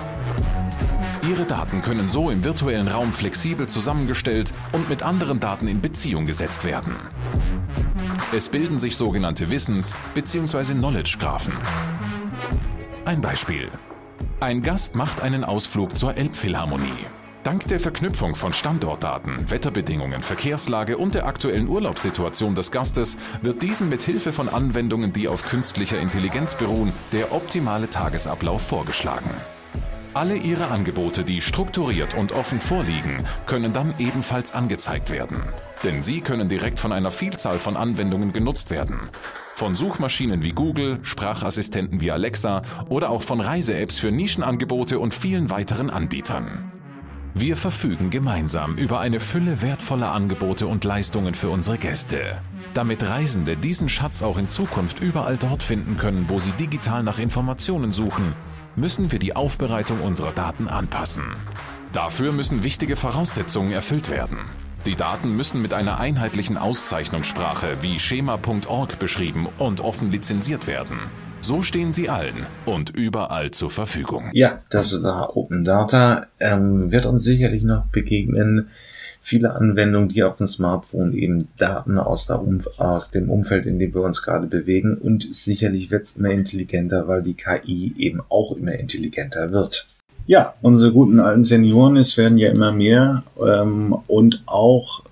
Ihre Daten können so im virtuellen Raum flexibel zusammengestellt und mit anderen Daten in Beziehung gesetzt werden. Es bilden sich sogenannte Wissens- bzw. Knowledge-Graphen. Ein Beispiel. Ein Gast macht einen Ausflug zur Elbphilharmonie. Dank der Verknüpfung von Standortdaten, Wetterbedingungen, Verkehrslage und der aktuellen Urlaubssituation des Gastes wird diesem mit Hilfe von Anwendungen, die auf künstlicher Intelligenz beruhen, der optimale Tagesablauf vorgeschlagen. Alle ihre Angebote, die strukturiert und offen vorliegen, können dann ebenfalls angezeigt werden. Denn sie können direkt von einer Vielzahl von Anwendungen genutzt werden. Von Suchmaschinen wie Google, Sprachassistenten wie Alexa oder auch von Reise-Apps für Nischenangebote und vielen weiteren Anbietern. Wir verfügen gemeinsam über eine Fülle wertvoller Angebote und Leistungen für unsere Gäste, damit Reisende diesen Schatz auch in Zukunft überall dort finden können, wo sie digital nach Informationen suchen. Müssen wir die Aufbereitung unserer Daten anpassen. Dafür müssen wichtige Voraussetzungen erfüllt werden. Die Daten müssen mit einer einheitlichen Auszeichnungssprache wie schema.org beschrieben und offen lizenziert werden. So stehen sie allen und überall zur Verfügung. Ja, das Open Data wird uns sicherlich noch begegnen. Viele Anwendungen, die auf dem Smartphone eben Daten aus dem Umfeld, in dem wir uns gerade bewegen, und sicherlich wird es immer intelligenter, weil die KI eben auch immer intelligenter wird. Ja, unsere guten alten Senioren, es werden ja immer mehr und auch,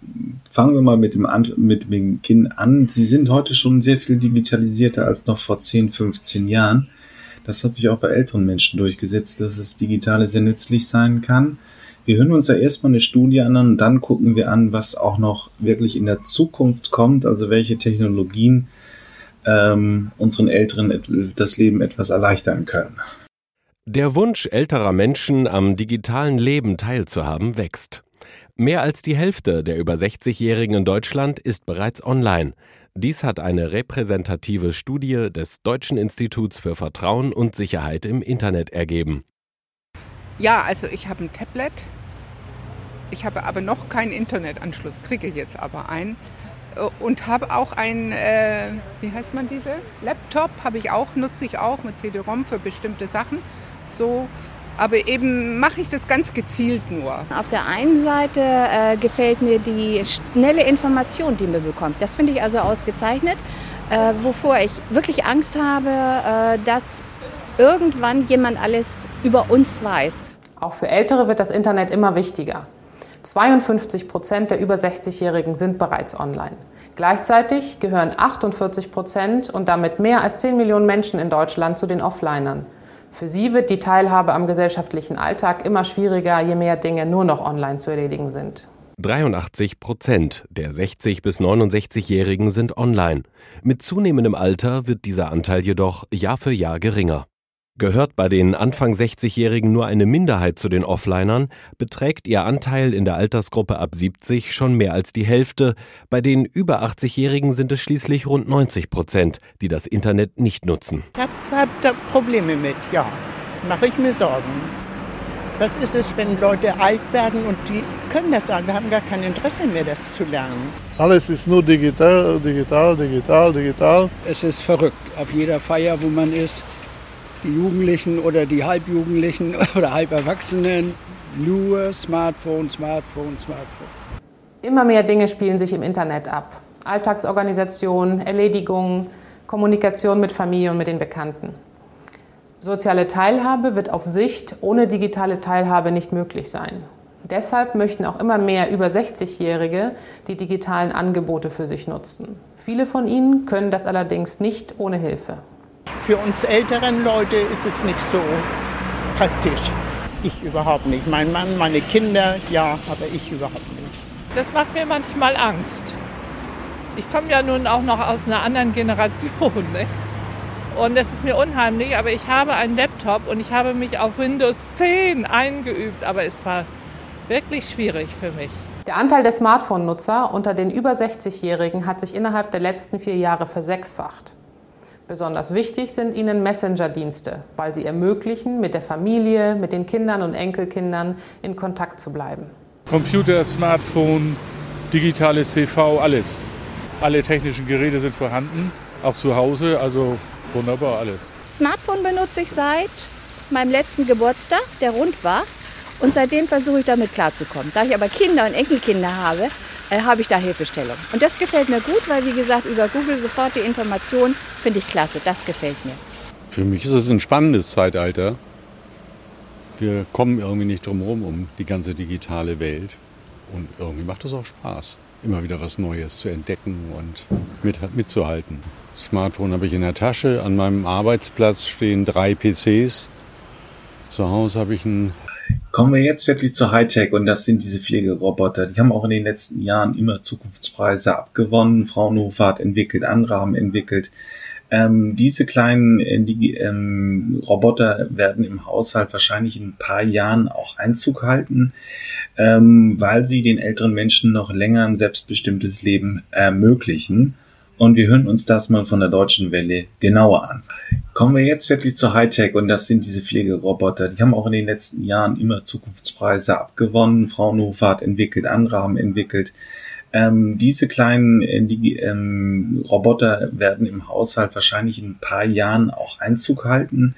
fangen wir mal mit dem Kind an, sie sind heute schon sehr viel digitalisierter als noch vor 10, 15 Jahren. Das hat sich auch bei älteren Menschen durchgesetzt, dass das Digitale sehr nützlich sein kann. Wir hören uns ja erstmal eine Studie an und dann gucken wir an, was auch noch wirklich in der Zukunft kommt, also welche Technologien unseren Älteren das Leben etwas erleichtern können. Der Wunsch älterer Menschen, am digitalen Leben teilzuhaben, wächst. Mehr als die Hälfte der über 60-Jährigen in Deutschland ist bereits online. Dies hat eine repräsentative Studie des Deutschen Instituts für Vertrauen und Sicherheit im Internet ergeben. Ja, also ich habe ein Tablet, ich habe aber noch keinen Internetanschluss, kriege jetzt aber einen und habe auch einen, Laptop habe ich auch, nutze ich auch mit CD-ROM für bestimmte Sachen, so, aber eben mache ich das ganz gezielt nur. Auf der einen Seite gefällt mir die schnelle Information, die man bekommt, das finde ich also ausgezeichnet, wovor ich wirklich Angst habe, dass irgendwann jemand alles über uns weiß. Auch für Ältere wird das Internet immer wichtiger. 52% der über 60-Jährigen sind bereits online. Gleichzeitig gehören 48% und damit mehr als 10 Millionen Menschen in Deutschland zu den Offlinern. Für sie wird die Teilhabe am gesellschaftlichen Alltag immer schwieriger, je mehr Dinge nur noch online zu erledigen sind. 83% der 60- bis 69-Jährigen sind online. Mit zunehmendem Alter wird dieser Anteil jedoch Jahr für Jahr geringer. Gehört bei den Anfang 60-Jährigen nur eine Minderheit zu den Offlinern, beträgt ihr Anteil in der Altersgruppe ab 70 schon mehr als die Hälfte. Bei den über 80-Jährigen sind es schließlich rund 90%, die das Internet nicht nutzen. Ich habe da Probleme mit, ja. Mache ich mir Sorgen. Was ist es, wenn Leute alt werden und die können das auch? Wir haben gar kein Interesse mehr, das zu lernen. Alles ist nur digital, digital, digital, digital. Es ist verrückt. Auf jeder Feier, wo man ist, die Jugendlichen oder die Halbjugendlichen oder Halberwachsenen, nur Smartphone, Smartphone, Smartphone. Immer mehr Dinge spielen sich im Internet ab. Alltagsorganisation, Erledigungen, Kommunikation mit Familie und mit den Bekannten. Soziale Teilhabe wird auf Sicht ohne digitale Teilhabe nicht möglich sein. Deshalb möchten auch immer mehr über 60-Jährige die digitalen Angebote für sich nutzen. Viele von ihnen können das allerdings nicht ohne Hilfe. Für uns älteren Leute ist es nicht so praktisch. Ich überhaupt nicht. Mein Mann, meine Kinder, ja, aber ich überhaupt nicht. Das macht mir manchmal Angst. Ich komme ja nun auch noch aus einer anderen Generation, ne? Und das ist mir unheimlich, aber ich habe einen Laptop und ich habe mich auf Windows 10 eingeübt, aber es war wirklich schwierig für mich. Der Anteil der Smartphone-Nutzer unter den über 60-Jährigen hat sich innerhalb der letzten 4 Jahre versechsfacht. Besonders wichtig sind ihnen Messenger-Dienste, weil sie ermöglichen, mit der Familie, mit den Kindern und Enkelkindern in Kontakt zu bleiben. Computer, Smartphone, digitales TV, alles. Alle technischen Geräte sind vorhanden, auch zu Hause, also wunderbar alles. Smartphone benutze ich seit meinem letzten Geburtstag, der rund war. Und seitdem versuche ich damit klarzukommen. Da ich aber Kinder und Enkelkinder habe, habe ich da Hilfestellung. Und das gefällt mir gut, weil wie gesagt, über Google sofort die Informationen finde ich klasse. Das gefällt mir. Für mich ist es ein spannendes Zeitalter. Wir kommen irgendwie nicht drum herum um die ganze digitale Welt. Und irgendwie macht es auch Spaß, immer wieder was Neues zu entdecken und mitzuhalten. Das Smartphone habe ich in der Tasche. An meinem Arbeitsplatz stehen 3 PCs. Zu Hause habe ich einen. Kommen wir jetzt wirklich zu Hightech, und das sind diese Pflegeroboter. Die haben auch in den letzten Jahren immer Zukunftspreise abgewonnen. Fraunhofer hat entwickelt, andere haben entwickelt. Diese kleinen Roboter werden im Haushalt wahrscheinlich in ein paar Jahren auch Einzug halten, weil sie den älteren Menschen noch länger ein selbstbestimmtes Leben ermöglichen. Und wir hören uns das mal von der Deutschen Welle genauer an. Kommen wir jetzt wirklich zu Hightech, und das sind diese Pflegeroboter. Die haben auch in den letzten Jahren immer Zukunftspreise abgewonnen. Fraunhofer hat entwickelt, andere haben entwickelt. Diese kleinen Roboter werden im Haushalt wahrscheinlich in ein paar Jahren auch Einzug halten,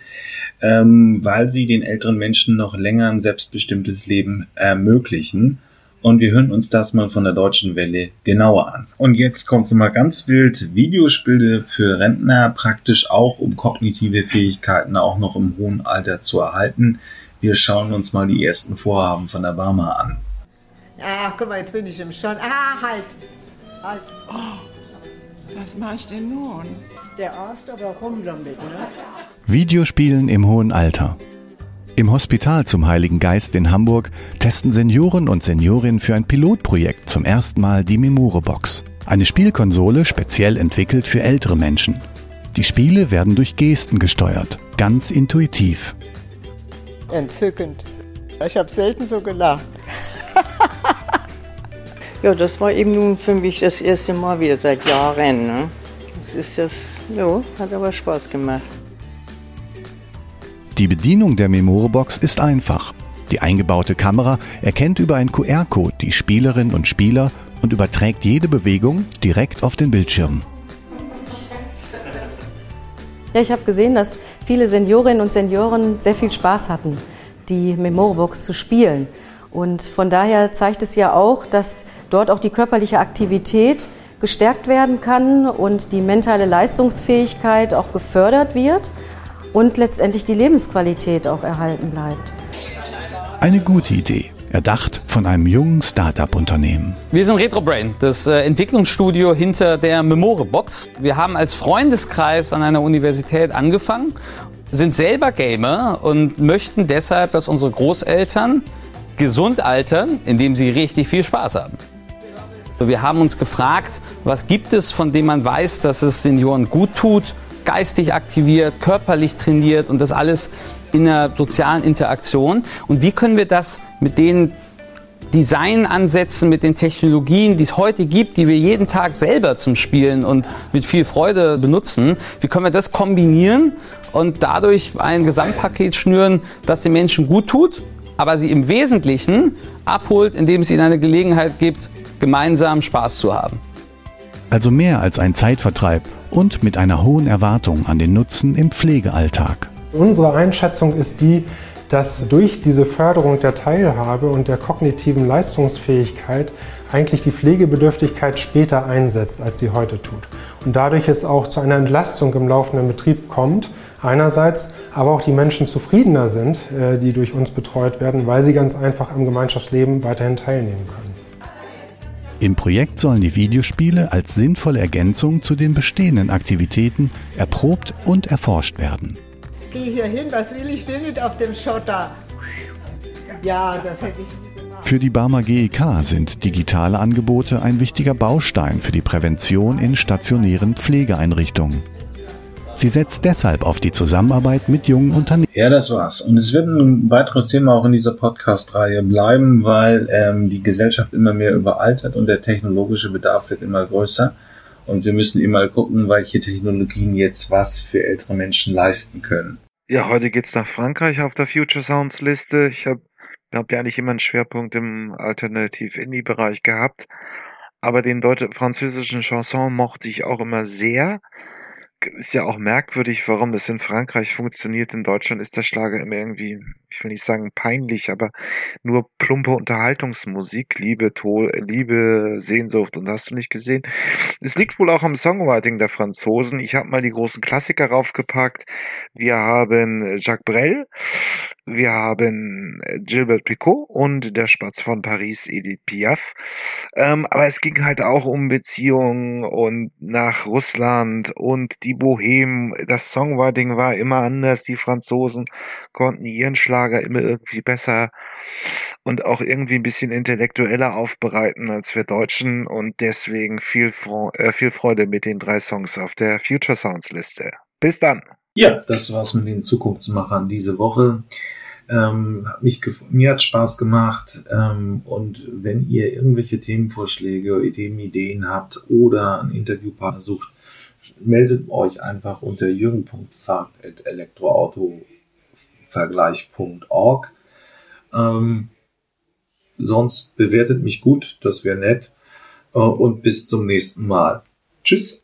weil sie den älteren Menschen noch länger ein selbstbestimmtes Leben ermöglichen. Und wir hören uns das mal von der Deutschen Welle genauer an. Und jetzt kommt es mal ganz wild. Videospiele für Rentner praktisch auch, um kognitive Fähigkeiten auch noch im hohen Alter zu erhalten. Wir schauen uns mal die ersten Vorhaben von der Barma an. Ach, guck mal, jetzt bin ich im Schorn. Ah, halt. Oh, was mach ich denn nun? Der Arzt aber rum damit, ne? Videospielen im hohen Alter. Im Hospital zum Heiligen Geist in Hamburg testen Senioren und Seniorinnen für ein Pilotprojekt zum ersten Mal die Memore-Box. Eine Spielkonsole speziell entwickelt für ältere Menschen. Die Spiele werden durch Gesten gesteuert. Ganz intuitiv. Entzückend. Ich habe selten so gelacht. Ja, das war eben nun für mich das erste Mal wieder seit Jahren. Ne? Hat aber Spaß gemacht. Die Bedienung der Memore-Box ist einfach. Die eingebaute Kamera erkennt über einen QR-Code die Spielerinnen und Spieler und überträgt jede Bewegung direkt auf den Bildschirm. Ja, ich habe gesehen, dass viele Seniorinnen und Senioren sehr viel Spaß hatten, die Memore-Box zu spielen. Und von daher zeigt es ja auch, dass dort auch die körperliche Aktivität gestärkt werden kann und die mentale Leistungsfähigkeit auch gefördert wird und letztendlich die Lebensqualität auch erhalten bleibt. Eine gute Idee, erdacht von einem jungen Start-up-Unternehmen. Wir sind RetroBrain, das Entwicklungsstudio hinter der Memore-Box. Wir haben als Freundeskreis an einer Universität angefangen, sind selber Gamer und möchten deshalb, dass unsere Großeltern gesund altern, indem sie richtig viel Spaß haben. Wir haben uns gefragt, was gibt es, von dem man weiß, dass es Senioren gut tut, geistig aktiviert, körperlich trainiert und das alles in einer sozialen Interaktion. Und wie können wir das mit den Designansätzen, mit den Technologien, die es heute gibt, die wir jeden Tag selber zum Spielen und mit viel Freude benutzen, wie können wir das kombinieren und dadurch ein Gesamtpaket schnüren, das den Menschen gut tut, aber sie im Wesentlichen abholt, indem es ihnen eine Gelegenheit gibt, gemeinsam Spaß zu haben. Also mehr als ein Zeitvertreib und mit einer hohen Erwartung an den Nutzen im Pflegealltag. Unsere Einschätzung ist die, dass durch diese Förderung der Teilhabe und der kognitiven Leistungsfähigkeit eigentlich die Pflegebedürftigkeit später einsetzt, als sie heute tut. Und dadurch es auch zu einer Entlastung im laufenden Betrieb kommt, einerseits, aber auch die Menschen zufriedener sind, die durch uns betreut werden, weil sie ganz einfach am Gemeinschaftsleben weiterhin teilnehmen können. Im Projekt sollen die Videospiele als sinnvolle Ergänzung zu den bestehenden Aktivitäten erprobt und erforscht werden. Geh hier hin, was will ich denn nicht auf dem Schotter? Ja, das hätte ich gemacht. Für die Barmer GEK sind digitale Angebote ein wichtiger Baustein für die Prävention in stationären Pflegeeinrichtungen. Sie setzt deshalb auf die Zusammenarbeit mit jungen Unternehmen. Ja, das war's. Und es wird ein weiteres Thema auch in dieser Podcast-Reihe bleiben, weil die Gesellschaft immer mehr überaltert und der technologische Bedarf wird immer größer. Und wir müssen immer gucken, welche Technologien jetzt was für ältere Menschen leisten können. Ja, heute geht's nach Frankreich auf der Future Sounds Liste. Ich habe ja eigentlich immer einen Schwerpunkt im Alternativ-Indie-Bereich gehabt. Aber den deutsch-französischen Chanson mochte ich auch immer sehr. ist ja auch merkwürdig, warum das in Frankreich funktioniert. In Deutschland ist der Schlager immer irgendwie, ich will nicht sagen peinlich, aber nur plumpe Unterhaltungsmusik, Liebe, Sehnsucht und hast du nicht gesehen. Es liegt wohl auch am Songwriting der Franzosen. Ich habe mal die großen Klassiker raufgepackt. Wir haben Jacques Brel, wir haben Gilbert Picot und der Spatz von Paris, Edith Piaf. Aber es ging halt auch um Beziehungen und nach Russland und die Bohemen. Das Songwriting war immer anders. Die Franzosen konnten ihren Schlager immer irgendwie besser und auch irgendwie ein bisschen intellektueller aufbereiten als wir Deutschen. Und deswegen viel Freude mit den 3 Songs auf der Future Sounds Liste. Bis dann! Ja, das war's mit den Zukunftsmachern diese Woche. Mir hat Spaß gemacht. Und wenn ihr irgendwelche Themenvorschläge, Ideen habt oder einen Interviewpartner sucht, meldet euch einfach unter jürgen.fahrt@elektroautovergleich.org. Sonst bewertet mich gut, das wäre nett. Und bis zum nächsten Mal. Tschüss!